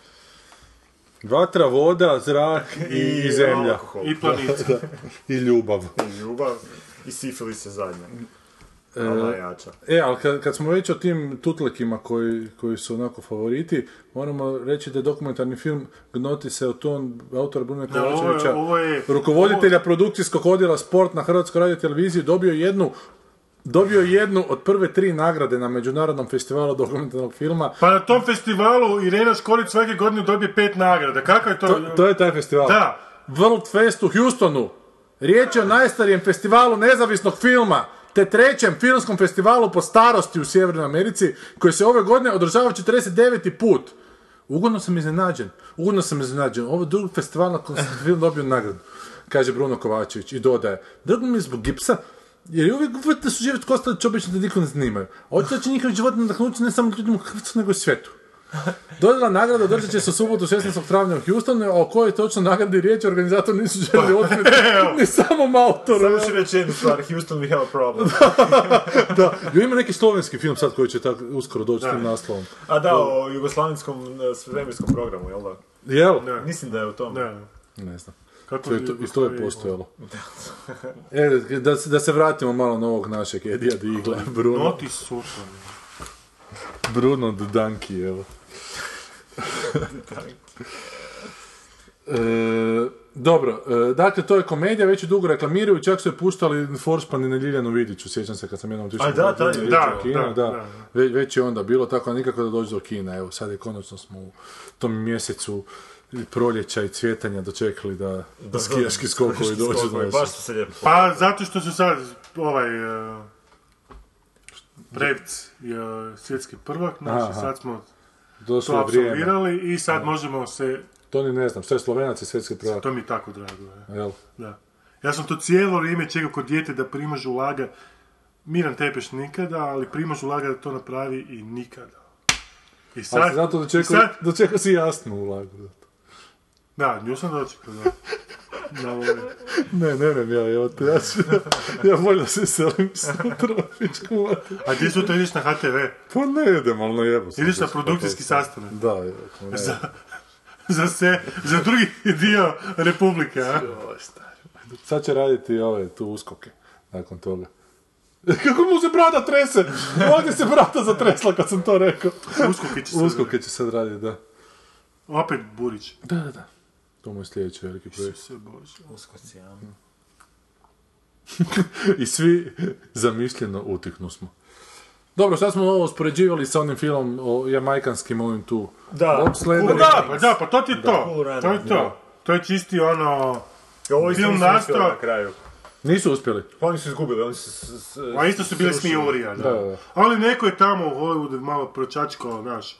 Vatra, voda, zrak i, i zemlja. Alkohol. I planica. I ljubav. I ljubav. I sifilis je zadnja. E, ona jača. E, ali kad, kad smo već o tim tutlekima koji, koji su onako favoriti, moramo reći da je dokumentarni film Gnoti se o ton autora Brune Kovačevića, rukovoditelja ovo... produkcijskog odjela Sport na Hrvatskoj radioteleviziji, dobio jednu Dobio jednu od prve tri nagrade na Međunarodnom festivalu dokumentarnog filma. Pa na tom festivalu Irena Škorić svake godine dobije pet nagrada. Kako je to? To, to je taj festival. Da. World Fest u Houstonu. Riječ je o najstarijem festivalu nezavisnog filma, te trećem filmskom festivalu po starosti u Sjevernoj Americi, koji se ove godine održava četrdeset deveti put. Ugodno sam iznenađen. Ugodno sam iznenađen. Ovo je drugi festival na kojem sam film dobio nagradu, kaže Bruno Kovačević i dodaje. Drugo mi je zbog gipsa, jer je uvijek uvijek da su život kostali čobično da niko ne zanimaju. Očito će njihovi život nadahnući ne samo ljudima u Hrvatsku, nego i svijetu. Dodjela nagrada održat će se u subotu šesnaestog travnja u Houstonu, o kojoj točno nagradi riječi organizator nisu želi otkriti ni samom autoru. Samo ću reći jednu stvar, Houston we have a problem. Da, joj ima neki slovenski film sad koji će tako uskoro doći s tim naslovom. A da, o jugoslavenskom svemirskom programu, jel da? Jel? Mislim da je o tome. Ne znam. Kako je to, i to je postojalo. E, da, da se vratimo malo na ovog našeg Eddie the Eagle, Bruno. Noti super. Bruno the Donkey, evo. The Donkey. E, Dobro, dakle to je komedija, već je dugo reklamiraju, čak su je puštali Forspan na Ljiljanu Vidiću, sjećam se kad sam jednom tišao. A da, da, da, da. Već je onda bilo tako, nikako da dođe do kina, evo sad je konačno smo u tom mjesecu proljeća i cvjetanja dočekali da skijaški skokovi dođu do nas. Pa zato što su sad ovaj... Prevc je svjetski prvak, znači sad smo to apsolvirali i sad možemo se... To ni ne znam, što je Slovenac i svjetski prvak. To mi je tako drago. Je. Jel? Da. Ja sam to cijelo vrijeme čekao kod dijete da Primož Ulaga, Miran Tepeš nikada, ali Primož Ulaga da to napravi i nikada. I sad... Ali si zato dočekao, sad... dočekao si jasnu Ulagu. Zato. Da, nju sam dočekao, da. Ne, ne vrem ja, evo te, ja ću, ja bolj da se selim sutra, pičku mati. A ti sutra ideš na ha te ve? Pa ne idem, ali najebo sam. Ideš na produkcijski sastanak? Da, evo, ne. Za se, za drugi dio Republike, a? Sad će raditi ove tu uskoke, nakon toga. Kako mu se brada trese? Ovdje se brada zatresla kad sam to rekao. Uskoke će sad raditi. Uskoke će sad raditi, da. Opet Burić. Da, da, da. To mu je sljedeći veliki projekt. Sve Bože, uskoci, a? I svi zamišljeno utihnu smo. Dobro, sad smo ovo uspoređivali sa onim filmom o jamajkanskim ovim tu... Da, da, da, pa to ti je to. To je to. To je čisti ono... Film nastao na kraju. Nisu uspjeli. Oni su izgubili, oni su... A isto su bili smijurija, da. Ali neko je tamo u Hollywoodu malo pročačkao, znaš,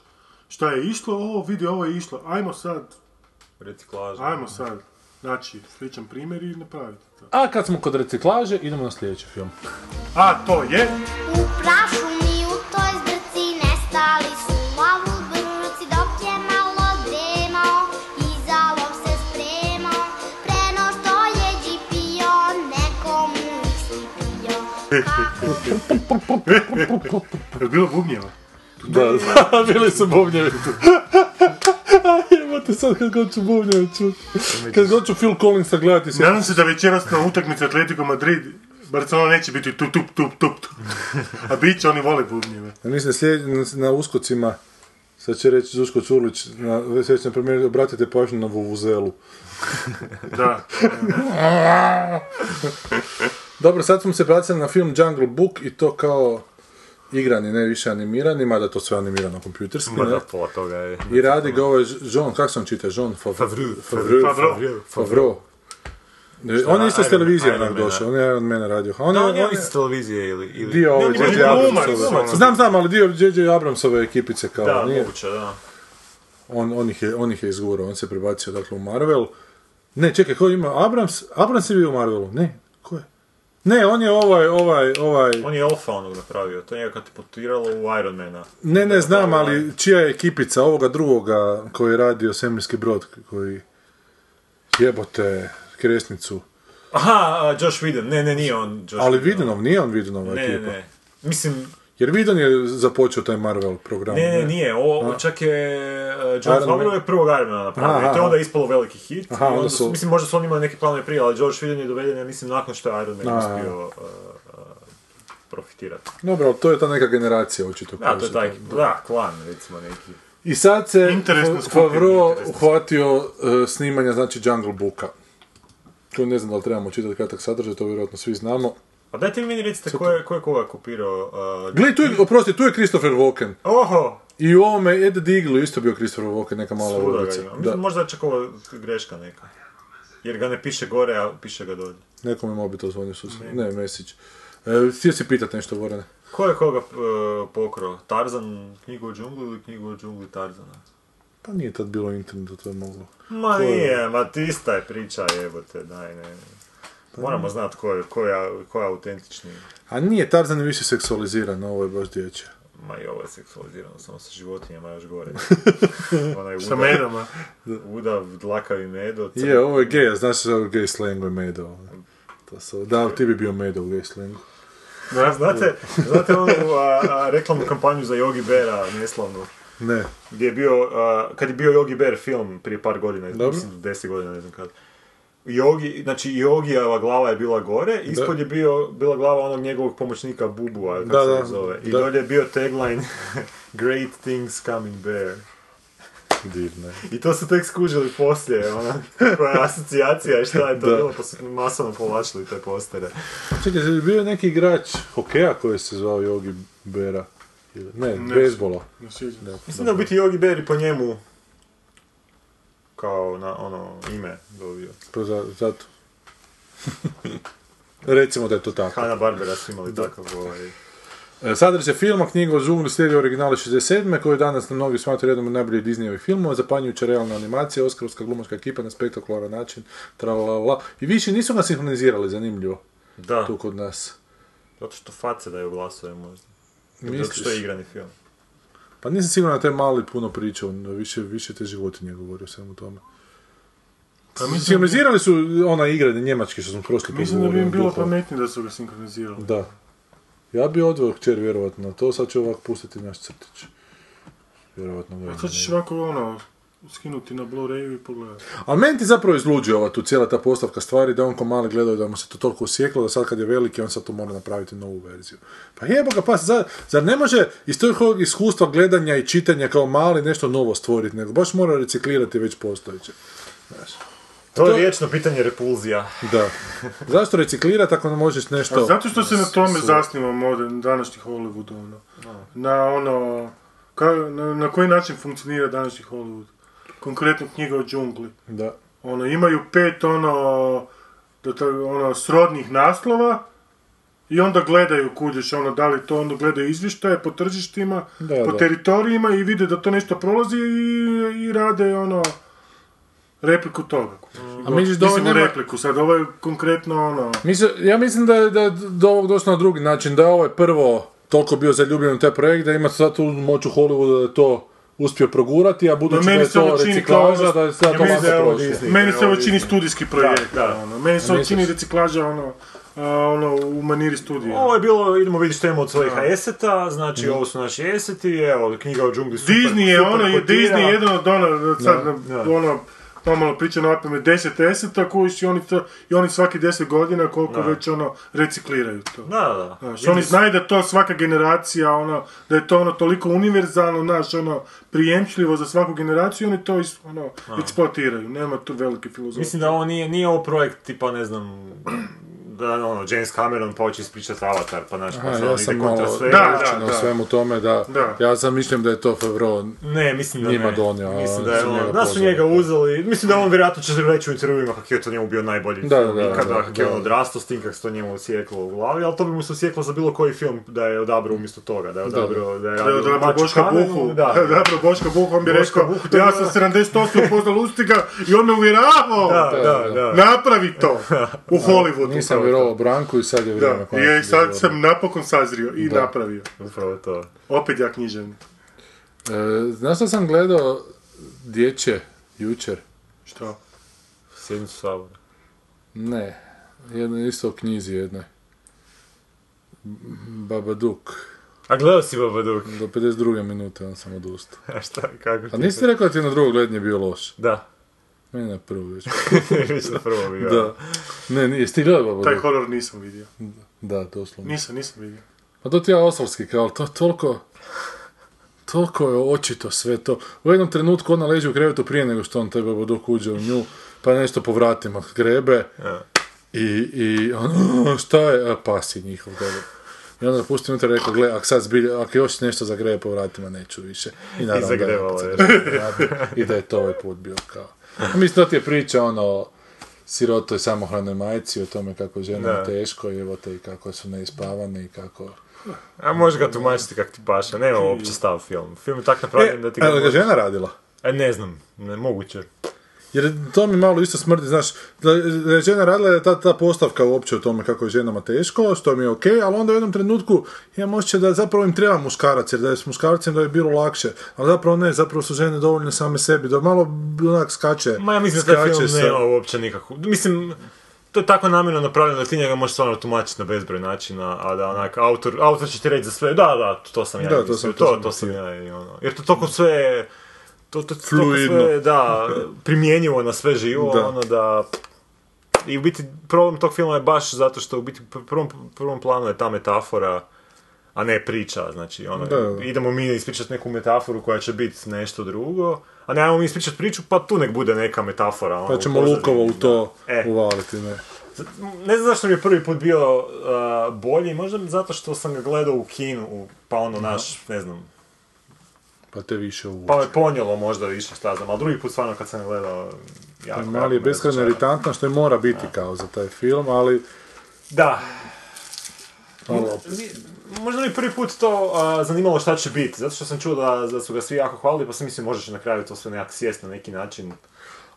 šta je išlo, ovo vidi, ovo je išlo, ajmo sad... Reciklaža. Ajmo sad, znači, sličan primjer i napraviti to. A kad smo kod reciklaže, idemo na sljedeći film. A to je... U prašu mi u toj zbrci nestali su malu brci dok je malo dremao i za lov se spremao. Preno što je džipio, nekomu istipio. Je bilo bubnjeva? Da, bili su bubnjevi tu. Te sad kad god ću bovnjaju čuti. Kad god ću Phil Collinsa gledati se. Nadam se da večeras na utakmicu Atletico Madrid Barcelona neće biti tup tup tup tup tup. A bit će, oni vole bubnjeve. Mislim, na uskocima, sad će reći Duško Čurlić, na sjećnom primjeru, obratite pažnju na vuvuzelu. Da. Dobro, sad smo se bacili na film Jungle Book i to kao... igrani, ne više animirani, mada je to sve animirano kompjuterski, ne? Mada pola toga je... I radi ga ovaj Jean, kako se on čita, Jean Favreau. Favreau. On je isto s televizije onak došao, on je Iron Man radio. Da, on je isto s televizije ili... Dio ovaj J J. Abramsove. Znam, znam, ali dio J J. Abramsove ekipice kao... Da, moguće, da. On ih je izgurao, on se prebacio dakle u Marvel. Ne, čekaj, ko ima Abrams? Abrams je bio u Marvelu, ne. Ne, on je ovaj, ovaj, ovaj... On je Alfa onog napravio, to njega katapultiralo u Ironmana. Ne, ne znam, ali čija je ekipica ovoga drugoga koji je radio Svemirski brod, koji jebote Kresnicu. Aha, Josh Whedon, ne, ne, nije on Josh Whedon. Ali Whedonov, nije on Whedonova ekipa. Ne, ne, mislim... Jer Whedon je započeo taj Marvel program. Ne, ne, nije, čak je John Favreau je prvog Ironmana napravio i to je onda ispalo veliki hit. Mislim, možda su on imali neke planove prije, ali George Whedon je doveden, ja mislim, nakon što je Ironman uspio profitirati. Dobro, to je ta neka generacija, očito. Da, to je taj, da, klan, recimo, neki. I sad se Favreau uhvatio snimanja, znači, Jungle Booka. Tu ne znam da li trebamo čitati kratak sadržaj, to vjerojatno svi znamo. A dajte mi meni recite ko je koga kopirao... Gledaj, oprosti, tu je Christopher Walken. Oho! I u ovome Eddie the Eagle isto bio Christopher Walken, neka mala ulica. Možda je čak ovo greška neka. Jer ga ne piše gore, a piše ga dolje. Nekom je mobitel zvonio susred. Ne, message. Htio si pitat nešto, Vorane. Ko je koga pokrao? Tarzan knjigu o džunglu ili knjigu o džunglu Tarzana? Pa nije tad bilo internetu, to je moglo. Ma nije, ma tista je priča, jebote, daj, ne, ne. Moramo znati ko je autentični. A nije, Tarzan je više seksualiziran, ovo je baš dječje. Ma i ovo je seksualizirano, samo sa životinjama još gore. Sa medama. Udav, dlakavi medo. Je, ovo je gej, znaš što je gej slengo i medo. Da, ti bi bio medo u gej slengu. Znate onu reklamnu kampanju za Yogi Bera, neslavnu? Ne. Gdje je bio, kad je bio Yogi Ber film prije par godina, mislim deset godina, ne znam kada. Jogi, znači Jogijeva glava je bila gore, ispod je bio, bila glava onog njegovog pomoćnika Bubuva, kako se ga zove. I dolje je bio tagline Great things coming bear. Divno. I to su tek skužili poslije, ona asocijacija i šta je to bilo, pa su masovno povlačili te postere. Čekaj, je bio neki igrač hokeja koji se zvao Yogi Berra? Ne, ne bejsbola. Mislim da u biti Yogi Berra po njemu kao na ono ime dobio. Pa za, zato. Recimo da je to tako. Hanna Barbera su imali takav ovaj... Sadrže filma, knjiga o Zulu, slijedi originale šezdeset sedme koju danas na mnogi smatraju jednom od najboljih Disneyovih filmova, zapanjujuća realna animacija, oscarovska glumačka ekipa na spektakularan način, tralala. I više nisu ga sinhronizirali, zanimljivo. Da. Tu kod nas. Zato što face daju glasove možda. Misliš? Zato što je igrani film. Pa nisam siguran da taj mali puno pričao, više, više te životinje govorio svemu tome. Mislim, sinhronizirali su ona igrane njemačke što smo prošli pogovorili. Mislim da bi im bilo pametnije da su ga sinhronizirali. Da. Ja bi odveo kćer vjerovatno na to, sad ću ovako pustiti naš crtić. Vjerovatno ga. A sad ćeš ovako ono, skinuti na Blu-rayu i pogledati. Ali meni ti zapravo izluđuje ova tu cijela ta postavka stvari, da on ko mali gledao da mu se to toliko osjeklo, da sad kad je veliki on sad to mora napraviti novu verziju. Pa jeba ga, pa zar, zar ne može iz tog iskustva gledanja i čitanja kao mali nešto novo stvoriti, nego baš mora reciklirati već postojeće. Znaš. To je vječno pitanje repulzija. Da. Zašto reciklirati ako ne možeš nešto... A zato što se na tome su... zasniva modern, današnji Hollywood, ono. Na ono... Ka, na, na koji način funkcionira današnji Hollywood? Konkretno knjiga o džungli. Da. Ono, imaju pet ono... ono srodnih naslova i onda gledaju kuđeš, ono, da li to onda gledaju izvještaje po tržištima, da, po da. teritorijima i vide da to nešto prolazi i, i rade ono... repliku toga. A misliš da ovo nema... repliku, sad ovo je konkretno ono... Misl... Ja mislim da je, da je do ovog došlo na drugi način, da je ovaj prvo toliko bio zaljubljen u taj projekt, da ima sad tu moću Hollywoodu da je to uspio progurati, a budući no, da je to reciklaža, kao... da je sad ja, to lako prošlo. Meni se ovo čini studijski projekt, da, da. Ono. Meni se ovo čini reciklaža, ono... Uh, ono, u maniri studija. Ovo je bilo, idemo vidjeti što imamo od svojih eseta, znači mm. ovo su naši eseti, evo, knjiga o džungli super, Disney je super ono, kotira. Disney je jedan od ono, sad, da, da. ono, normalno priča na opet deset eseta koji su oni, i oni svaki deset godina koliko da. već ono, recikliraju to. Da, da. Znaš, oni su... znaju da to svaka generacija, ono, da je to ono toliko univerzalno, naš, ono, prijemčljivo za svaku generaciju, oni to is, ono, eksploatiraju, nema tu velike filozofije. Mislim da ovo nije, nije ovo projekt, tipa, ne znam, da, ono, James Cameron počne ispričati Avatar, pa naš, pa ja sam malo učinio svemu tome, da, da, ja sam mislim da je to Favreau njima donio, da su njega uzeli, mislim da on vjerojatno će reći u intervjuima kako je to njemu bio najbolji da, film da, ikada, da, kako je on odrastao s tim, kako se to njemu osjeklo u glavi, ali to bi mu se osjeklo za bilo koji film da je odabrao umjesto toga, da je odabrao, da je odabrao Boška Buhu, da je odabrao Boška Buhu, on bi rekao, ja sam sedamdeset osam upoznal Ustiga i on me uvjeravao, napravi to u Hollywoodu. Vjerovao Branku i sad je vrijeme. Da, je, sad vjerovao. Sam napokon sazrio i da. napravio. Upravo to. Opet ja književni. E, znaš što sam gledao dječje jučer? Što? Sjednicu Sabora. Ne, jedno isto o knjizi jednoj. Babadook. A gledao si Babadook? Do pedeset druge minute on sam odustao. A šta, kako ti? A nisi rekao da ti na drugo gledanje bio loš? Da. Meni na prvo već. Već na prvo vidio. Da. Ne, nije, jesi gledao Babadook? Taj horor nisam vidio. Da, doslovno. Nisam, nisam vidio. Pa to ti ja osvalski kao, to toliko... Toliko je očito sve to. U jednom trenutku ona leži u krevetu prije nego što on taj Babadook uđe u nju, pa nešto po vratima grebe. Ja. I, i on, šta je? A, pas je njihov, dobro. I onda pusti unutra i rekao, gle, ako sad zbilja, ako još nešto zagrebe po vratima, neću više. I naravno I da je I da je to ovaj put bio kao... Mislim, to ti je priča, ono, sirotoj samohranoj majci, o tome kako žena je teško, i evo te, i kako su neispavane, i kako... A možeš ga tumačiti kako ti paša, nema uopće stav film. Film je tak napravljen e, da ti ga... Ali ga žena radila? E, ne znam, ne, moguće. Jer to mi malo isto smrdi, znaš, da je žena radila je ta, ta postavka uopće o tome kako je ženama teško, što mi je okej, okay, ali onda u jednom trenutku imam osjećaj da zapravo im treba muškarac, jer da je s muškarcem da je bilo lakše, ali zapravo ne, zapravo su žene dovoljne same sebi, da malo onak skače. Ma ja mislim da taj film sa... nema uopće nikakvu, mislim... To je tako namjerno napravljeno da ti njega možeš stvarno tumačiti na bezbroj načina, a da onak, autor, autor će ti reći za sve, da, da, to sam ja, da, to, sam, to, to, sam to sam ja, i ono, jer to toliko sve... To, to, to, fluidno. Sve, da, primjenjivo na sve živo, da. ono da... I u biti, problem tog filma je baš zato što u biti prvom, prvom planu je ta metafora a ne priča, znači, ono, da, da. Idemo mi ispričati neku metaforu koja će biti nešto drugo, a ne, ajmo mi ispričati priču, pa tu nek bude neka metafora. Ono, pa ćemo lukovo u to e. uvaliti, ne. Ne znam zašto mi je prvi put bio uh, bolji, možda zato što sam ga gledao u kinu, pa ono, no. naš, ne znam, pa te više uvuče. Pa me ponijelo možda više, šta znam, ali drugi put stvarno kad sam gledao... Jako, mali jako je beskrajno iritantno, što je mora biti ja. Kao za taj film, ali... Da. Hvala. Možda mi prvi put to a, zanimalo šta će biti, zato što sam čuo da, da su ga svi jako hvalili, pa sam mislio možeš na kraju to sve nekak sjest na neki način.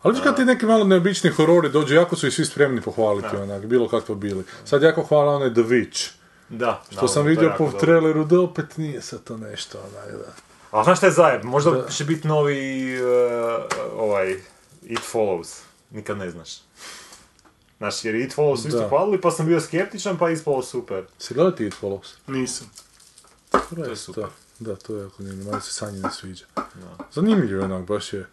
Ali viš kad ti neki malo neobični horori dođu, jako su i svi spremni pohvaliti, ja. Onak, bilo kako bili. Sad jako hvala onaj The Witch. Da. Što da, sam vidio po traileru, da opet nije sad to nešto, onaj, da. Ali znaš šta je zajeb, možda da. Će biti novi, uh, ovaj, It Follows, nikad ne znaš. Znaš, jer It Follows su isto hvalili, pa sam bio skeptičan, pa je ispalo super. Si gledao ti It Follows? Nisam. To je super. To. Da, to je jako njeno, malo se Sanji ne sviđa. No. Zanimljivo onak, baš je.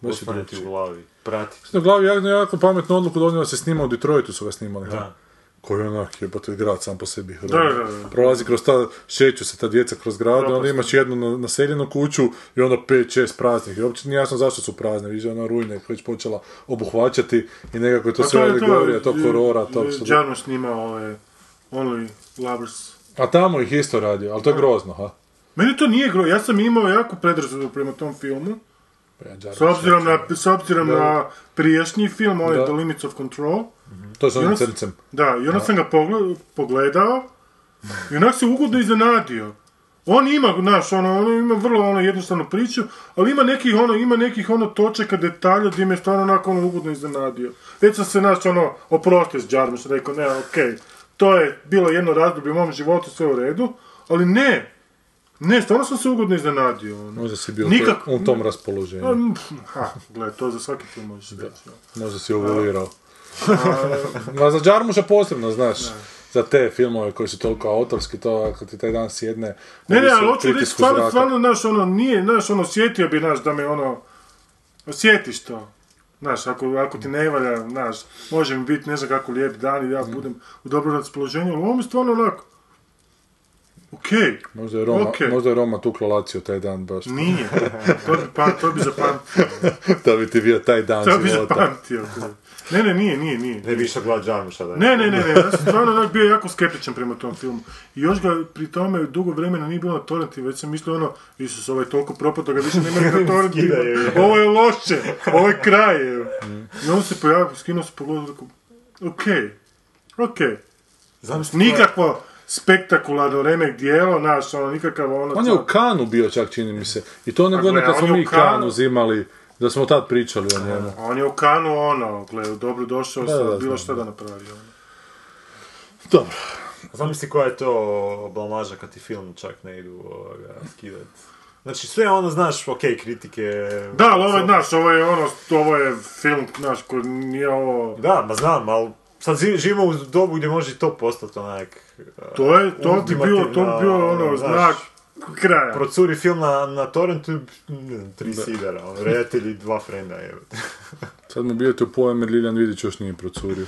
Baš ostane je ti u glavi, prati. U glavi jako, jako pametnu odluku donijela se snima, u Detroitu su ga snimali. Da. Koji onak je, pa to je grad sam po sebi. Da, da, da. Prolazi kroz ta, šeću se ta djeca kroz grad, onda imaš jednu naseljenu kuću i onda pet, šest praznih. I uopće nije jasno zašto su prazne, vidiš, ona rujna je već počela obuhvaćati i nekako je to, to sve alegorija, to horora, to... Džano snimao ove Only Lovers. A tamo ih isto radio, ali to je grozno, ha? Meni to nije grozno, ja sam imao jako predrasudu prema tom filmu. Ja, s obzirom, na, s obzirom na prijašnji film, ovaj The Limits of Control. Mm-hmm. To je s onim crncem. Da, i onda sam ga pogledao, pogledao i onak se ugodno iznenadio. On ima, znaš, ono, ono ima vrlo ono, jednostavnu priču, ali ima nekih ono, ima nekih ono točaka, detalja gdje me stvarno onako ono ugodno iznenadio. Već sam se, znaš, ono, oprostio s Džarmiš, rekao, ne, okej, to je bilo jedno razdoblje u mom životu, sve u redu, ali ne, ne, stvarno sam se ugodno iznenadio. Ono. Možda si bio Nikak... to, u tom raspoloženju. Ha, gled, to za svaki film možeš reći. Možda si evoluirao. A za Džarmuša posebno, znaš, ne. Za te filmove koji su toliko autorski, to ako ti taj dan sjedne... Ne, ne, ali hoću reći, stvarno, stvarno, znaš, ono, nije, znaš, ono, sjetio bi, znaš, da me, ono, osjetiš to. Znaš, ako, ako ti ne valja, znaš, može mi biti, ne znam kako lijep dan i ja budem u dobro raspoloženju, ali ovo mi stvarno onako... Okej, okay. Možda je Roma, okay. Možda je Roma tukla Lazio taj dan baš. Nije, to bi, pa, to bi zapamtio. To bi ti bio taj dan života. To bi zapamtio. Ne, ne, nije, nije, nije. Ne bi išao gledati Džarmuša da je. Ne, ne, ne, ne, ja sam stvarno bio jako skeptičan prema tom filmu. I još ga pri tome dugo vremena nije bilo na torrentima, već sam mislio ono, Isus, ovaj toliko propato ga više nema na torrentima. Ovo je loše, ovo je kraj. I on se pojavio, skinuo se pogledao, rekao, okej, okej. Nikakvo... spektakularno remek dijelo, naš, ono, nikakav ono... On je u Kanu bio čak, čini mi se. I to one godine kad smo mi Kanu uzimali, da smo tad pričali o njemu. A, on je u Kanu, ono, gledaj, dobro došao, da, da, bilo šta da napravi. Ono. Dobro. Znam si koja je to blamaža kad ti film čak ne idu skidati. Znači, sve ono, znaš, okej, okay, kritike... Da, ali ovo je, znaš, ovo je ono, ovo je film, znaš, koji nije ovo... Da, ma znam, ali... Sad živimo u dobu gdje može to postati onak... To je, to bi bilo, to bi bilo ono, znak kraja. Procuri film na, na torrentu, tri da. Sidera, ono, redatelji, dva frenda, evo. Sad me bijete u pojem jer Liljan Vidić još nije procurio.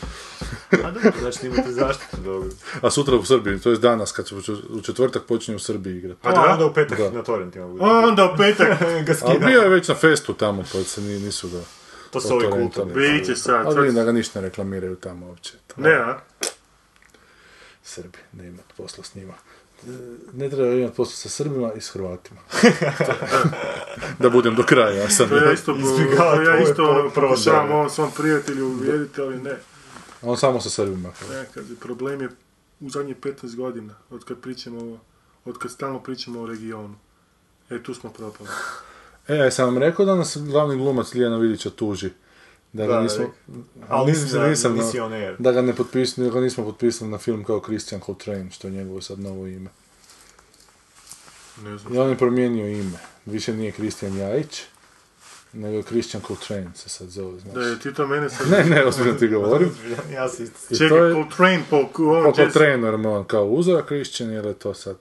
A dobro, znači imate zaštitu dobro. A sutra u Srbiji, to je danas, kad ću, u četvrtak počinje u Srbiji igrati. A, a onda u petak da. Na torrentima bude. A onda u petak ga skidam. Ali bio je već na festu tamo, pa se nisu da... To su ovi kulturni. Biće sad. Ali vidim da ga ništa ne reklamiraju tamo uopće. Ne, a? Srbi, ne imat posla s njima. Ne treba imat posla sa Srbima i s Hrvatima. Da budem do kraja. Sam to ja isto, izbjegala, ja isto prošavam ovom svom prijatelju uvjeriti, ali ne. On samo sa Srbima. Ne, kad je problem je u zadnjih petnaest godina, od kad pričamo, od kad stalno pričamo o regionu. E, tu smo propali. E, ja sam vam rekao da nas glavni glumac Lijana Vidića tuži. Da ga nismo... Ali nisam, da ga ne potpisali, da ga nismo potpisali na film kao Christian Coltrane, što je njegovo sad novo ime. Ne znam. I on je promijenio ime. Više nije Kristijan Jajić, nego je Christian Coltrane se sad zove, znači. Da je ti to mene sad... Ne, ne, ozbiljno ti govorim. Ja si... Čekaj, Coltrane po... Po Coltrane, jer on kao uzora Christian, jer je to sad...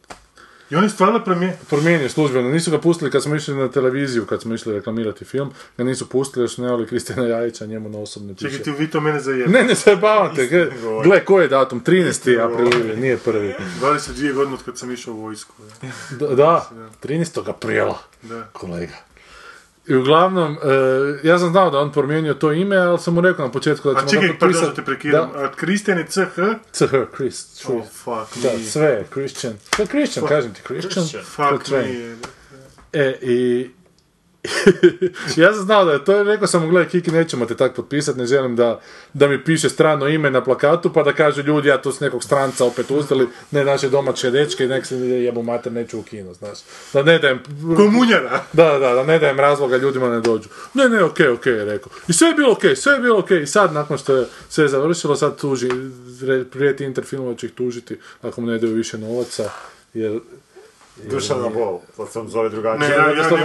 I on je stvarno promijenio službeno, nisu ga pustili kad smo išli na televiziju, kad smo išli reklamirati film, ga nisu pustili jer su nevali Kristijana Ljajića, njemu na osobne piše. Čekaj, ti vi to mene zajebate. Ne, ne zajebavate, gle, koji je datum, trinaesti april, nije prvi. dvadeset dvije godine od kad sam išao u vojsku. Da, trinaestog aprila, kolega. I uglavnom, ja sam znao da on promijenio to ime, ali sam mu rekao na početku da ćemo... A čekaj, pa da te prekidam, Christian je C H? C H, Chris. Oh, fuck me. Da, sve, Christian. To je Christian, kažem ti, Christian. Fuck me. E, i... ja sam znao da je to, rekao sam mu, gledaj, Kiki, nećemo te tak potpisati, ne želim da, da mi piše strano ime na plakatu, pa da kažu ljudi, ja tu s nekog stranca opet ustali, ne naše domaće dečke, nek se jebu mater, neću u kino, znaš. Da ne dajem... Komunjara! Da, da, da ne dajem razloga, ljudima ne dođu. Ne, ne, okej, okay, okej, okay, rekao. I sve je bilo okej, okay, sve je bilo okej. Okay. I sad, nakon što je sve završilo, sad tuži, prijeti Interfilmova će ih tužiti, ako mu ne daju više novaca, jer... Dušana Bol, to sam zove drugačije.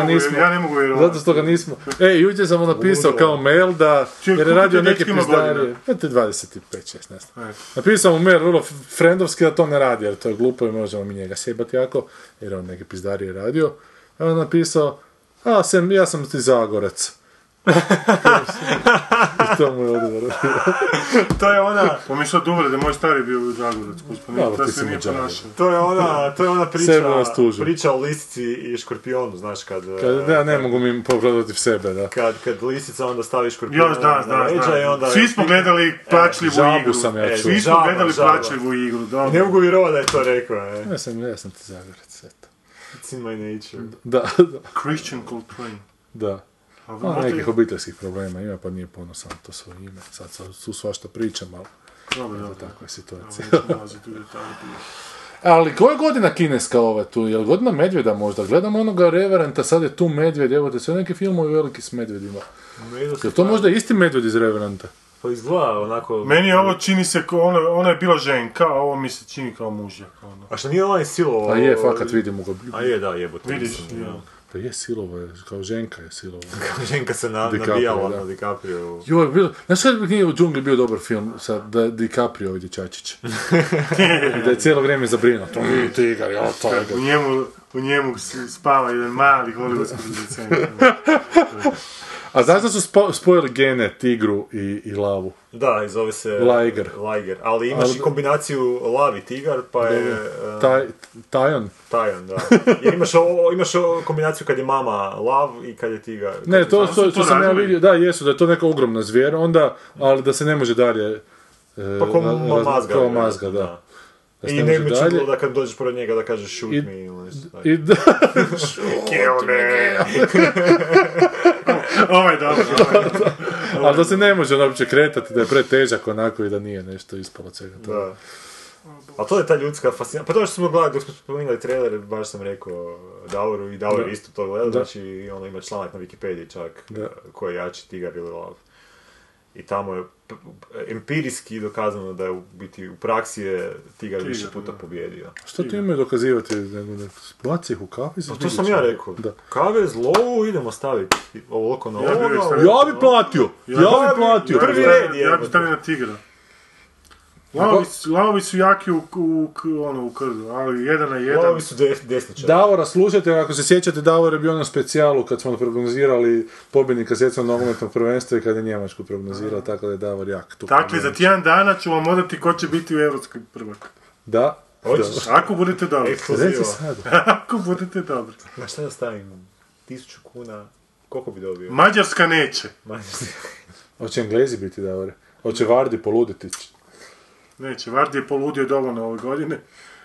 Ne, ja ne mogu vjerovati. Zato što ga nismo. E, jučer sam mu napisao kao mail da... Jer je radio neke pizdarije. Peti dvadeset pet šesnaest. Napisao mu mail vrlo friendovski da to ne radi, jer to je glupo i možemo mi njega sjebati jako, jer on neke pizdarije radio. A on napisao, a, ja sam ti Zagorac. I to mu je odgovor. To je ona... Pomišljao dobro da je moj stari bio u Zagoracku. Da se nije ponašao. To je ona, to je ona priča, priča o lisici i škorpionu, znaš, kad... kad da, ne mogu mi pogledati v sebe, da. Kad, kad lisica onda stavi škorpionu na leđa i onda... Svi smo gledali plačljivu igru. Žabu sam ja čuo. Svi smo gledali plačljivu igru, dobro. Ne mogu vjerovati da je to rekao, ne. Ja sam, ja sam ti Zagorac, eto. It's in my nature. Da, da. Christian Coltrane. Da. A nekih obiteljskih problema ima, pa nije ponosan to svoje ime. Sad su svašta pričam, ali to tako je situacija. Ali koja je godina kineska ova tu? Je li godina medvjeda možda? Gledamo onoga Reverenda, sad je tu medvjed, evo te sve neke filmove veliki s medvjedima. Je to možda isti medvjed iz Reverenda? Pa izgleda onako... Meni ovo čini se kao, ona je bila ženka, a ovo mi se čini kao mužjak. A što nije onaj silovo? A je, fakat vidim ga. A je, da, jebote. Vidiš, pa je silova, kao ženka je silova. Kao ženka se na, nabijala na DiCaprio. Joj, bilo, znaš sad bi nije u džungli bio dobar film sa DiCaprio ovdje Čačić. I da je cijelo vrijeme zabrinuo. To nije tigar, ja to je. U njemu, u njemu spava jedan mali hollywoodski producent. A znaš da su spo, spojili gene, tigru i, i lavu? Da, i zove se... Lajger. Lajger, ali imaš ali... i kombinaciju lavi, tigar, pa je... Uh... Taj, tajon? Tajon, da. Jer imaš, o, imaš o kombinaciju kad je mama lav i kad je tigar. Kad ne, to, to, to, to sam ja vidio, da, jesu, da je to neka ogromna zvijer, onda, ali da se ne može dalje... E, pa ko ma, mazga. Kao mazga, da. da. Da i ne bi čudilo da kad dođeš pored njega da kažeš shoot me ili nešto tako. I da... Kill me! Ovo je dobro. Ali da se ne može uopće kretati, da je pretežak onako i da nije nešto ispalo cega toga. A to je ta ljudska fascinacija. Pa to što smo gledali, dok smo spominjali trailer, baš sam rekao Davoru i Davor isto to gledao. Znači ono ima članak na Wikipediji čak koji je jači tigar ili lav. I tamo je empirijski dokazano da je u biti u praksi je tigar više puta pobjedio. Što ti imaju dokazivati? Baci ih u kavez? To sam ja rekao. Kavez, lovu, idemo staviti ovako na ovo. Ja bi platio! Ja bi platio! Prvi red je! Ja bi stavio na tigra. Lavovi su jaki u krdu, ali jedan na jedan... Lavovi su desničari. Davora, slušajte, ako se sjećate, Davor je bio na specijalu kad smo prognozirali pobjednika svjetskog nogometnog prvenstva i kad je Njemačku prognozirao, tako da je Davor jak. Dakle, za tjedan dana ću vam odati ko će biti u evropskoj prvak. Da. Ako budete dobri. Reci sad. Ako budete dobri. Na šta da stavim? Tisuću kuna, koliko bi dobio? Mađarska neće. Hoće Englezi biti, Davore. Hoće Vardi poluditi. Neće, Vardi je poludio dovoljno ove godine,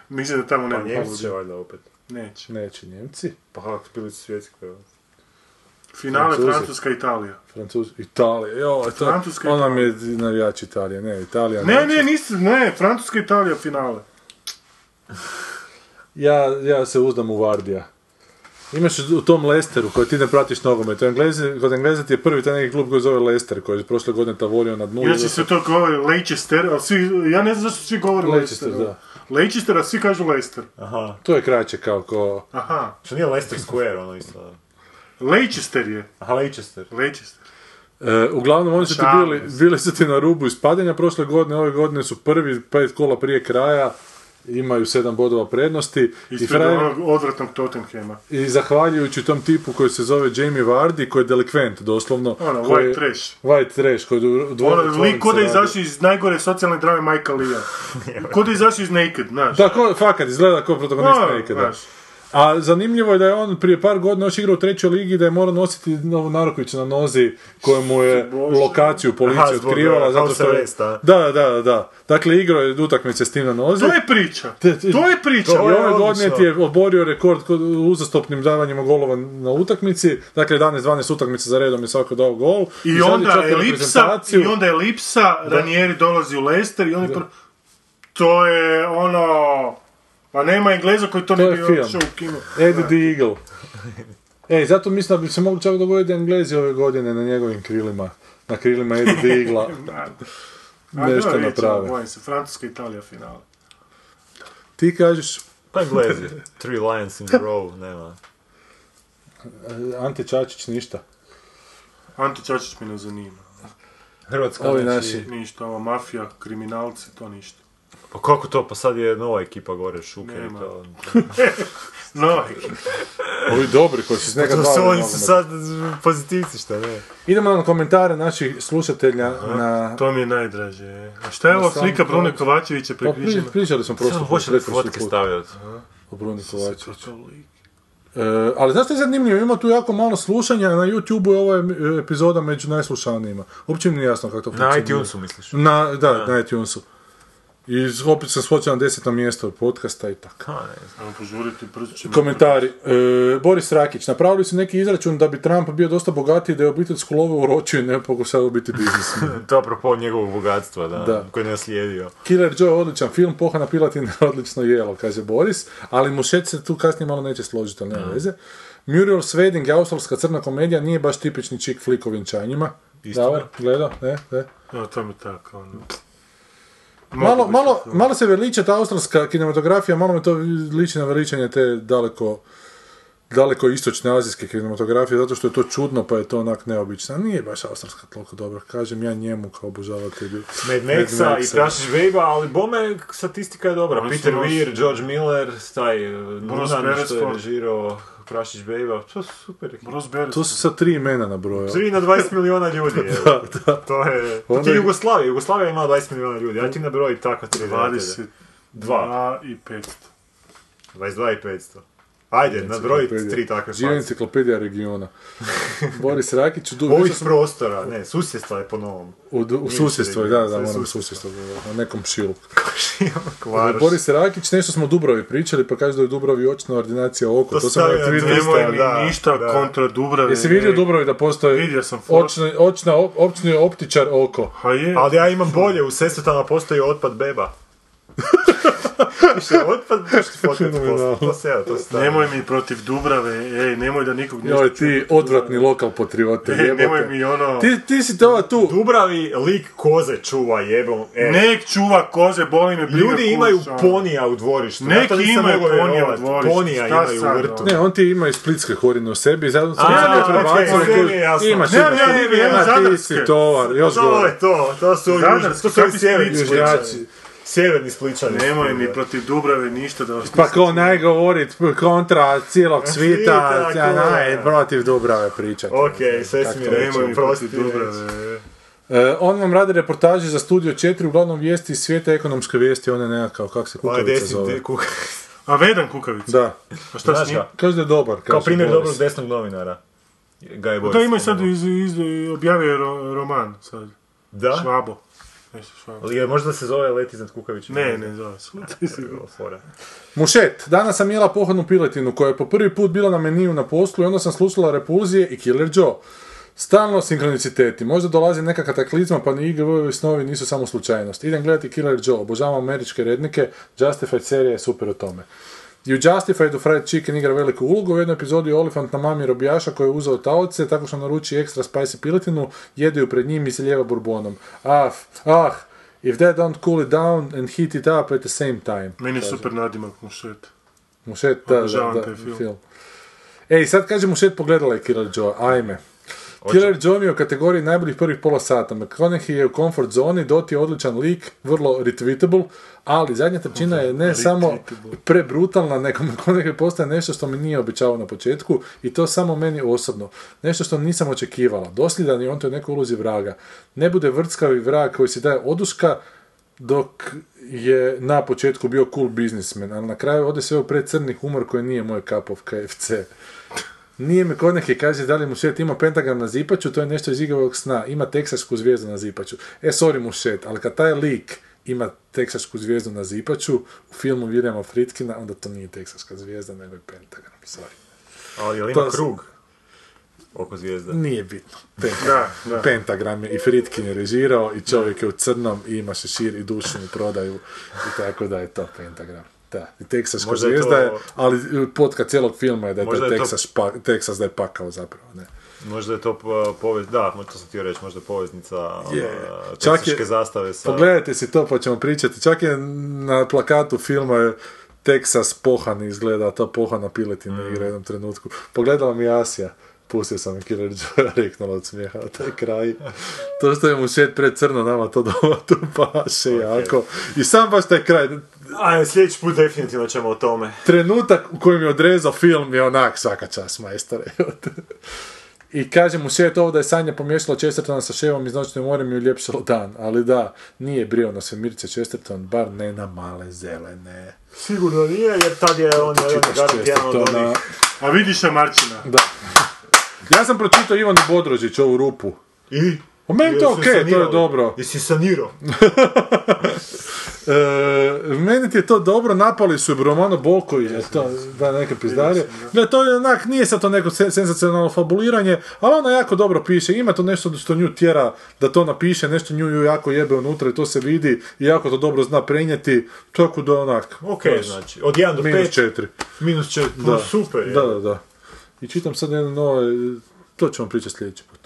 mislim da tamo nema poludio. Pa Njemci će valjda opet. Neće. Neće Njemci? Pa kako bili su svjetski prvaci. Finale Francuska i Italija. Francuska, Italija, joj, ona mi je navijač Italija, ne, Italija. Ne, ne, nisam, ne, Francuska i Italija finale. Ja se uzdam u Vardija. Imaš u tom Leicesteru koji ti ne pratiš nogomet, kod Engleza ti je prvi taj neki klub koji zove Leicester, koji je prošle godine tavolio nad nuli. Inače se to govori Leicester, ali svi, ja ne znam zašto svi govori Leicester. Leicester, da. Leicester, a svi kažu Leicester. Aha. To je kraće kao ko... Aha. Što nije Leicester Square, ono isto. Leicester je. Aha, Leicester. Leicester. E, uglavnom, oni su ti bili, bili su ti na rubu ispadanja prošle godine, ove godine su prvi pet kola prije kraja. imaju sedam bodova prednosti. Ispred onog odvratnog Tottenhama. I zahvaljujući tom tipu koji se zove Jamie Vardy, koji je delikvent, doslovno. Ono, white je, trash. White trash, koji je dvorac. Ono, lik ko da izašli iz najgore socijalne drame Michael Lea. Ko da izašli iz Naked, znaš. Da, ko, fakat, izgleda kao protagonist no, Nakeda. Znaš. A zanimljivo je da je on prije par godina još igrao u trećoj ligi, da je morao nositi novu narukvicu na nozi kojemu je lokaciju policija aha, otkrivala. Zato što je... Da, da, da. Dakle, igrao je utakmice s tim na nozi. To je priča. Te, te... To je priča. To je I ove godine ti je oborio rekord uzastopnim davanjima golova na utakmici. Dakle, jedanaest dvanaest utakmica za redom je svako dao gol. I, I, onda, je elipsa, i onda je elipsa, da. Ranieri dolazi u Leicester i oni... Pr... To je ono... Pa nema Engleza koji to, to ne bi odšao u kino. Eddie the Eagle. Ej, zato mislim da bi se mogli čak dogoditi Englezi ove godine na njegovim krilima. Na krilima Eddie the Eagle-a. Nešto naprave. Bojim se, Francuska i Italija finale. Ti kažeš... Pa Englezi, three lions in a row, nema. Ante Čačić ništa. Ante Čačić mi ne zanima. Hrvatska ovi naši. Ništa, ova mafija, kriminalci, to ništa. Pa kako to? Pa sad je nova ekipa gore, Šuker i to... Nova ekipa. Ovi dobri koji su s nekad bavili. Oni su sad pozitivci, šta ne? Idemo na komentare naših slušatelja aha, na... To mi je najdraže, je. A šta je ova slika Brune Kovačevića prekrižena? Pa pričali sam prošli put. Samo hoće fotke stavljati. O Brune Kovačevića. E, ali znaš što je zanimljivo, ima tu jako malo slušanja, na YouTubeu je ova epizoda među najslušanijima. Uopće mi nije jasno kako to funkcionira. Na iTunesu misliš? Na, da, ja. Na iTunesu. I opet sam skočio na desetom mjestu podcasta i tako. Komentari. E, Boris Rakić. Napravili su neki izračun da bi Trump bio dosta bogatiji, da je obiteljsku lovu uročio i ne pokušao biti biznismen. To apropo njegovog bogatstva, da, da. Koje ne slijedio. Killer Joe je odličan film, pohana pilatina je odlično jelo, kaže Boris. Ali mušet se tu kasnije malo neće složiti, ali nema mm. veze. Muriel Swedding, australska crna komedija, nije baš tipični chick flick o vjenčanjima. Davor, gledao? Ne, ne. No, to mi tako, ono... Malo, malo, malo se veliča ta australska kinematografija, malo me to liči na veličanje te daleko, daleko istočne azijske kinematografije, zato što je to čudno pa je to onak neobično. Nije baš australska toliko dobra, kažem ja njemu kao obožavatelju. Mad Maxa i Trašiš Vejba, ali bome statistika je dobra. Peter Weir, George Miller, taj Nunan što je režirao... Prašić Babe, to su super ekipa. To su sa tri imena nabrojao. Tri na dvadeset milijuna ljudi. Da, da. To je... Onda... Ti je Jugoslavija, Jugoslavija ima dvadeset milijuna ljudi, ja ti nabroji tako tri. dvadeset dva i petsto. dvadeset dva i petsto. Ajde, nabroji tri takve španske. Enciklopedija regiona. Boris Rakić... Du... Ovih prostora, ne, susjedstva je po novom. U, u susjedstvo, da, da, moram susjedstvo. Na nekom šilu. Boris Rakić, nešto smo o Dubravi pričali, pa kaže da je Dubravi očna ordinacija oko. To, to sam stavio, nemoj mi ništa da. Kontra Dubravi. Jesi vidio Dubravi da postoje očni, očna, op, općni optičar oko? Ha je. Ali ja imam bolje, u Sesvetama postoji otpad beba. Više, odpad nešto fotet posto, to se ja, to stavim. Nemoj mi protiv Dubrave, ej, nemoj da nikog nešto čuti. Joj, ti odvratni lokal potrivote, jebote. Nemoj mi ono... Ti, ti si tova tu... Dubravi lik koze čuva, jebom. E. Nek čuva koze, boli me briga kuća. Ljudi imaju ponija u dvorištu. Neki imaju ponija u dvorištu. Ponija imaju u vrtu. Ne, on ti ima i splitske horine u sebi, zato sam... A, ok, ne mi jasno. Imaš, imaš, ima, ti si tovar, još gore. To su južnjači. Sjeverni Spličani. Nemoj mi protiv Dubrave ništa da vas... Pa ko najgovorit kontra cijelog svita, ja naj protiv Dubrave pričati. Okej, sve si mi nemoj protiv Dubrave. E, on vam radi reportaže za Studio četiri, uglavnom vijesti iz svijeta, ekonomske vijesti, one nekako, kako se Kukavica zove. Kuka... A Vedan Kukavica? Da. A šta znači, s njim? Kaže da je dobar. Kao primjer dobrog desnog novinara. Guy Boys. Da, imaju sad iz, iz, objavio ro, roman sad. Da? Švabo. Ali možda se zove Leti iznad Kukavića. Ne, ne zove se. Mušet, danas sam jela pohladnu piletinu koja je po prvi put bila na meniju na poslu i onda sam slušala Repulzije i Killer Joe. Stalno sinkroniciteti. Možda dolazi neka kataklizma pa ni I G V-ovi snovi nisu samo slučajnost. Idem gledati Killer Joe, obožavam američke rednike, Justified serija je super o tome. I u Justifiedu Fried Chicken igra veliku ulogu, u jednoj epizodi olifant na mami robijaša koji je uzeo taoce, tako što naruči ekstra spicy piletinu, jedu ju pred njim i se ljeva burbonom. Ah, ah, if they don't cool it down and heat it up at the same time. Meni je super nadimak Mušet. Mušet, da, da, da, film. Ej, sad kaže Mušet pogledala je Killer Joe, ajme. Killer Joe je u kategoriji najboljih prvih pola sata. McConaughey je u comfort zoni, Dot je odličan lik, vrlo retweetable, ali zadnja trećina je ne samo prebrutalna, nego McConaughey postaje nešto što mi nije obećavao na početku i to samo meni osobno. Nešto što nisam očekivala. Dosljedan je on to je neko ulozi vraga. Ne bude vrckavi vrag koji si daje oduška, dok je na početku bio cool businessman, ali na kraju ode sve u precrni humor koji nije moj cup of K F C. Nije mi kod neke kaže da li mušet ima pentagram na zipaču, to je nešto iz igavog sna, ima teksašku zvijezdu na zipaču. E, sorry mušet, ali kad taj lik ima teksašku zvijezdu na zipaču, u filmu Williama Fritkina, onda to nije teksaška zvijezda, nego je pentagram, sorry. Ali je li ima to krug oko zvijezda? Nije bitno. Pentagram, da, da. Pentagram je i Fritkin je režirao i čovjek je u crnom i ima šešir i dušu i prodaju i tako da je to pentagram. Da, i teksaška zvijezda je, to... je, ali potka cijelog filma je da je možda taj je Teksas, to... pa, Teksas da je pakao zapravo, ne. Možda je to povez... da, možda sam ti reći, možda je poveznica yeah. teksaške je... zastave sa... Pogledajte si to pa ćemo pričati, čak je na plakatu filma je Teksas pohan izgleda, a ta pohana piletine mm. igra u jednom trenutku. Pogledala mi Asija. Pustio sam Killer Joe, reknula od smijeha, taj kraj. To što je mu šet pred crno, nama to doma tu paše okay. jako. I sam baš taj kraj. Ajde, sljedeći put definitivno ćemo o tome. Trenutak u kojem je odrezao film je onak svaka čas, majstore. I kaže mu šet ovo da je Sanja pomiješala Čestertona sa ševom iz Noćne more mi je uljepšalo dan. Ali da, nije brio na svemirce Česterton, bar ne na male zelene. Sigurno nije, jer tad je on jedan od onih. A vidiš je Marčina. Da. Ja sam pročitao Ivanu Bodrožić ovu rupu. I? O meni to okej, okay, to je dobro. Jesi sanirao? e, meni ti je to dobro, napali su i Romano Bolković, to da neke pizdarije. Ne, to je onak, nije sad to neko sensacionalno fabuliranje, ali ona jako dobro piše, ima to nešto što nju tjera da to napiše, nešto nju jako jebe unutra i to se vidi i jako to dobro zna prenijeti, tako da onak. Okej, okay, znači, od jedan do minus pet. Četiri. Minus četiri. Da. Super. Je. Da, da, da. I čitam sad jedno novo, to ćemo pričati sljedeći put.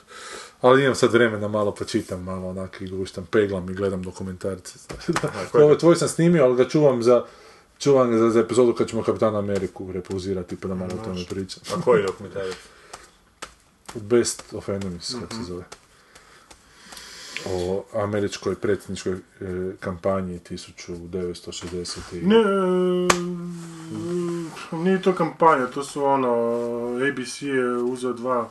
Ali imam sad vremena, malo pročitam, malo onak i guštam, peglam i gledam dokumentarce. Ovo tvoj sam snimio, ali ga čuvam za, čuvam za, za epizodu kad ćemo Kapitana Ameriku repuzirati, pa da malo o tome pričam. A koji dokumentarac? Best of Enemies, mm-hmm. kako se zove. O američkoj predsjedničkoj e, kampanji tisuću devetsto šezdesete. Ne, e, nije to kampanja, to su ono, A B C je uzeo dva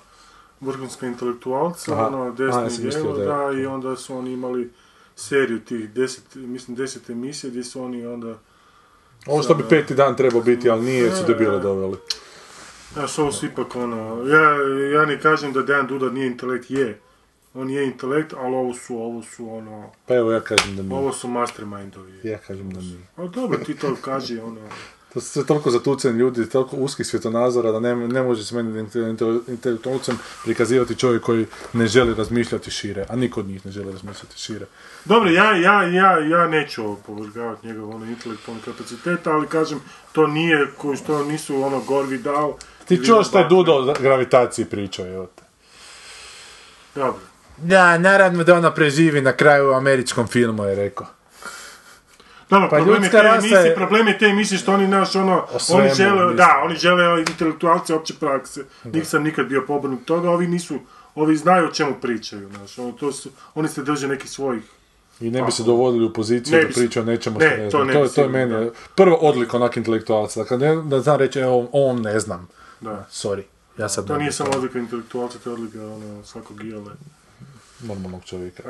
vrhunska intelektualca, aha, ono, desni djelo, da, da, i onda su oni imali seriju tih deset, mislim deset emisija gdje su oni onda... Ovo što bi peti dan trebao biti, ali nije, jer su debile doveli. Znaš, ovo su ipak ono, ja, ja ne kažem da Dan Duda nije intelekt, je. On je intelekt, ali ovo su, ovo su ono... Pa evo, ja kažem da mi. Ovo su mastermindovi. Ja kažem da mi. Ali dobro, ti to kaži, ono... To su sve toliko zatuceni ljudi, toliko uskih svjetonazora, da ne, ne može se meni intelektualcem prikazivati čovjek koji ne želi razmišljati šire, a niko od njih ne želi razmišljati šire. Dobro, ja, ja, ja, ja neću povrgavati njegov ono intelektualni kapacitet, ali kažem, to nije, koji što nisu ono Gorvi dao... Ti čuo što je Dudo o gravitaciji pričao, evo te. Dobro. Da, naravno da ona preživi na kraju u američkom filmu, je rekao. Dobro, pa problem, je te emisije, je... problem je te emisije što oni naš, ono, oni žele, da, oni žele intelektualce opće prakse. Nisam nikad bio pobrnut toga, ovi nisu, ovi znaju o čemu pričaju, znaš, ono, to su, oni se drže nekih svojih. I ne bi se dovodili u poziciju da pričaju o nečemu što ne, ne znam. To, to, to je meni prvo odlik onak intelektualca, dakle, ne, da znam reći, evo, on ne znam. Da. Sorry, ja sad to nije samo odlika intelektualca, to je odlika ono, svakog gijale. Normalnog čovjeka.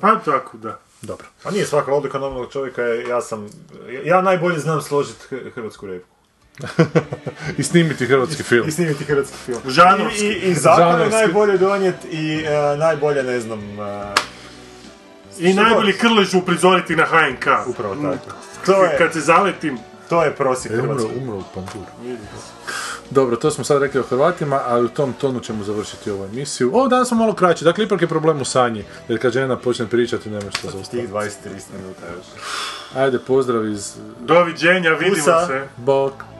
Pa tako, da. Dobro. Pa nije svaka odlika normalnog čovjeka, ja sam... Ja najbolje znam složiti hrvatsku repku. I snimiti hrvatski film. I, i snimiti hrvatski film. Žanovski. I, i, i zakon je najbolje donijeti i uh, najbolje, ne znam... Uh, I najbolje Krležu uprizoriti na H N K. Upravo tako. To je... Kad se zaletim... To je prosjek hrvatski. Umro, umro u panduru. Dobro, to smo sad rekli o Hrvatima, ali u tom tonu ćemo završiti ovu emisiju. Ovo danas smo malo kraći, dakle ipak je problem u Sanji, jer kad žena počne pričati nema što zaostati. dvadeset tri minuta još. Ajde, pozdrav iz... Doviđenja, vidimo se. Bok.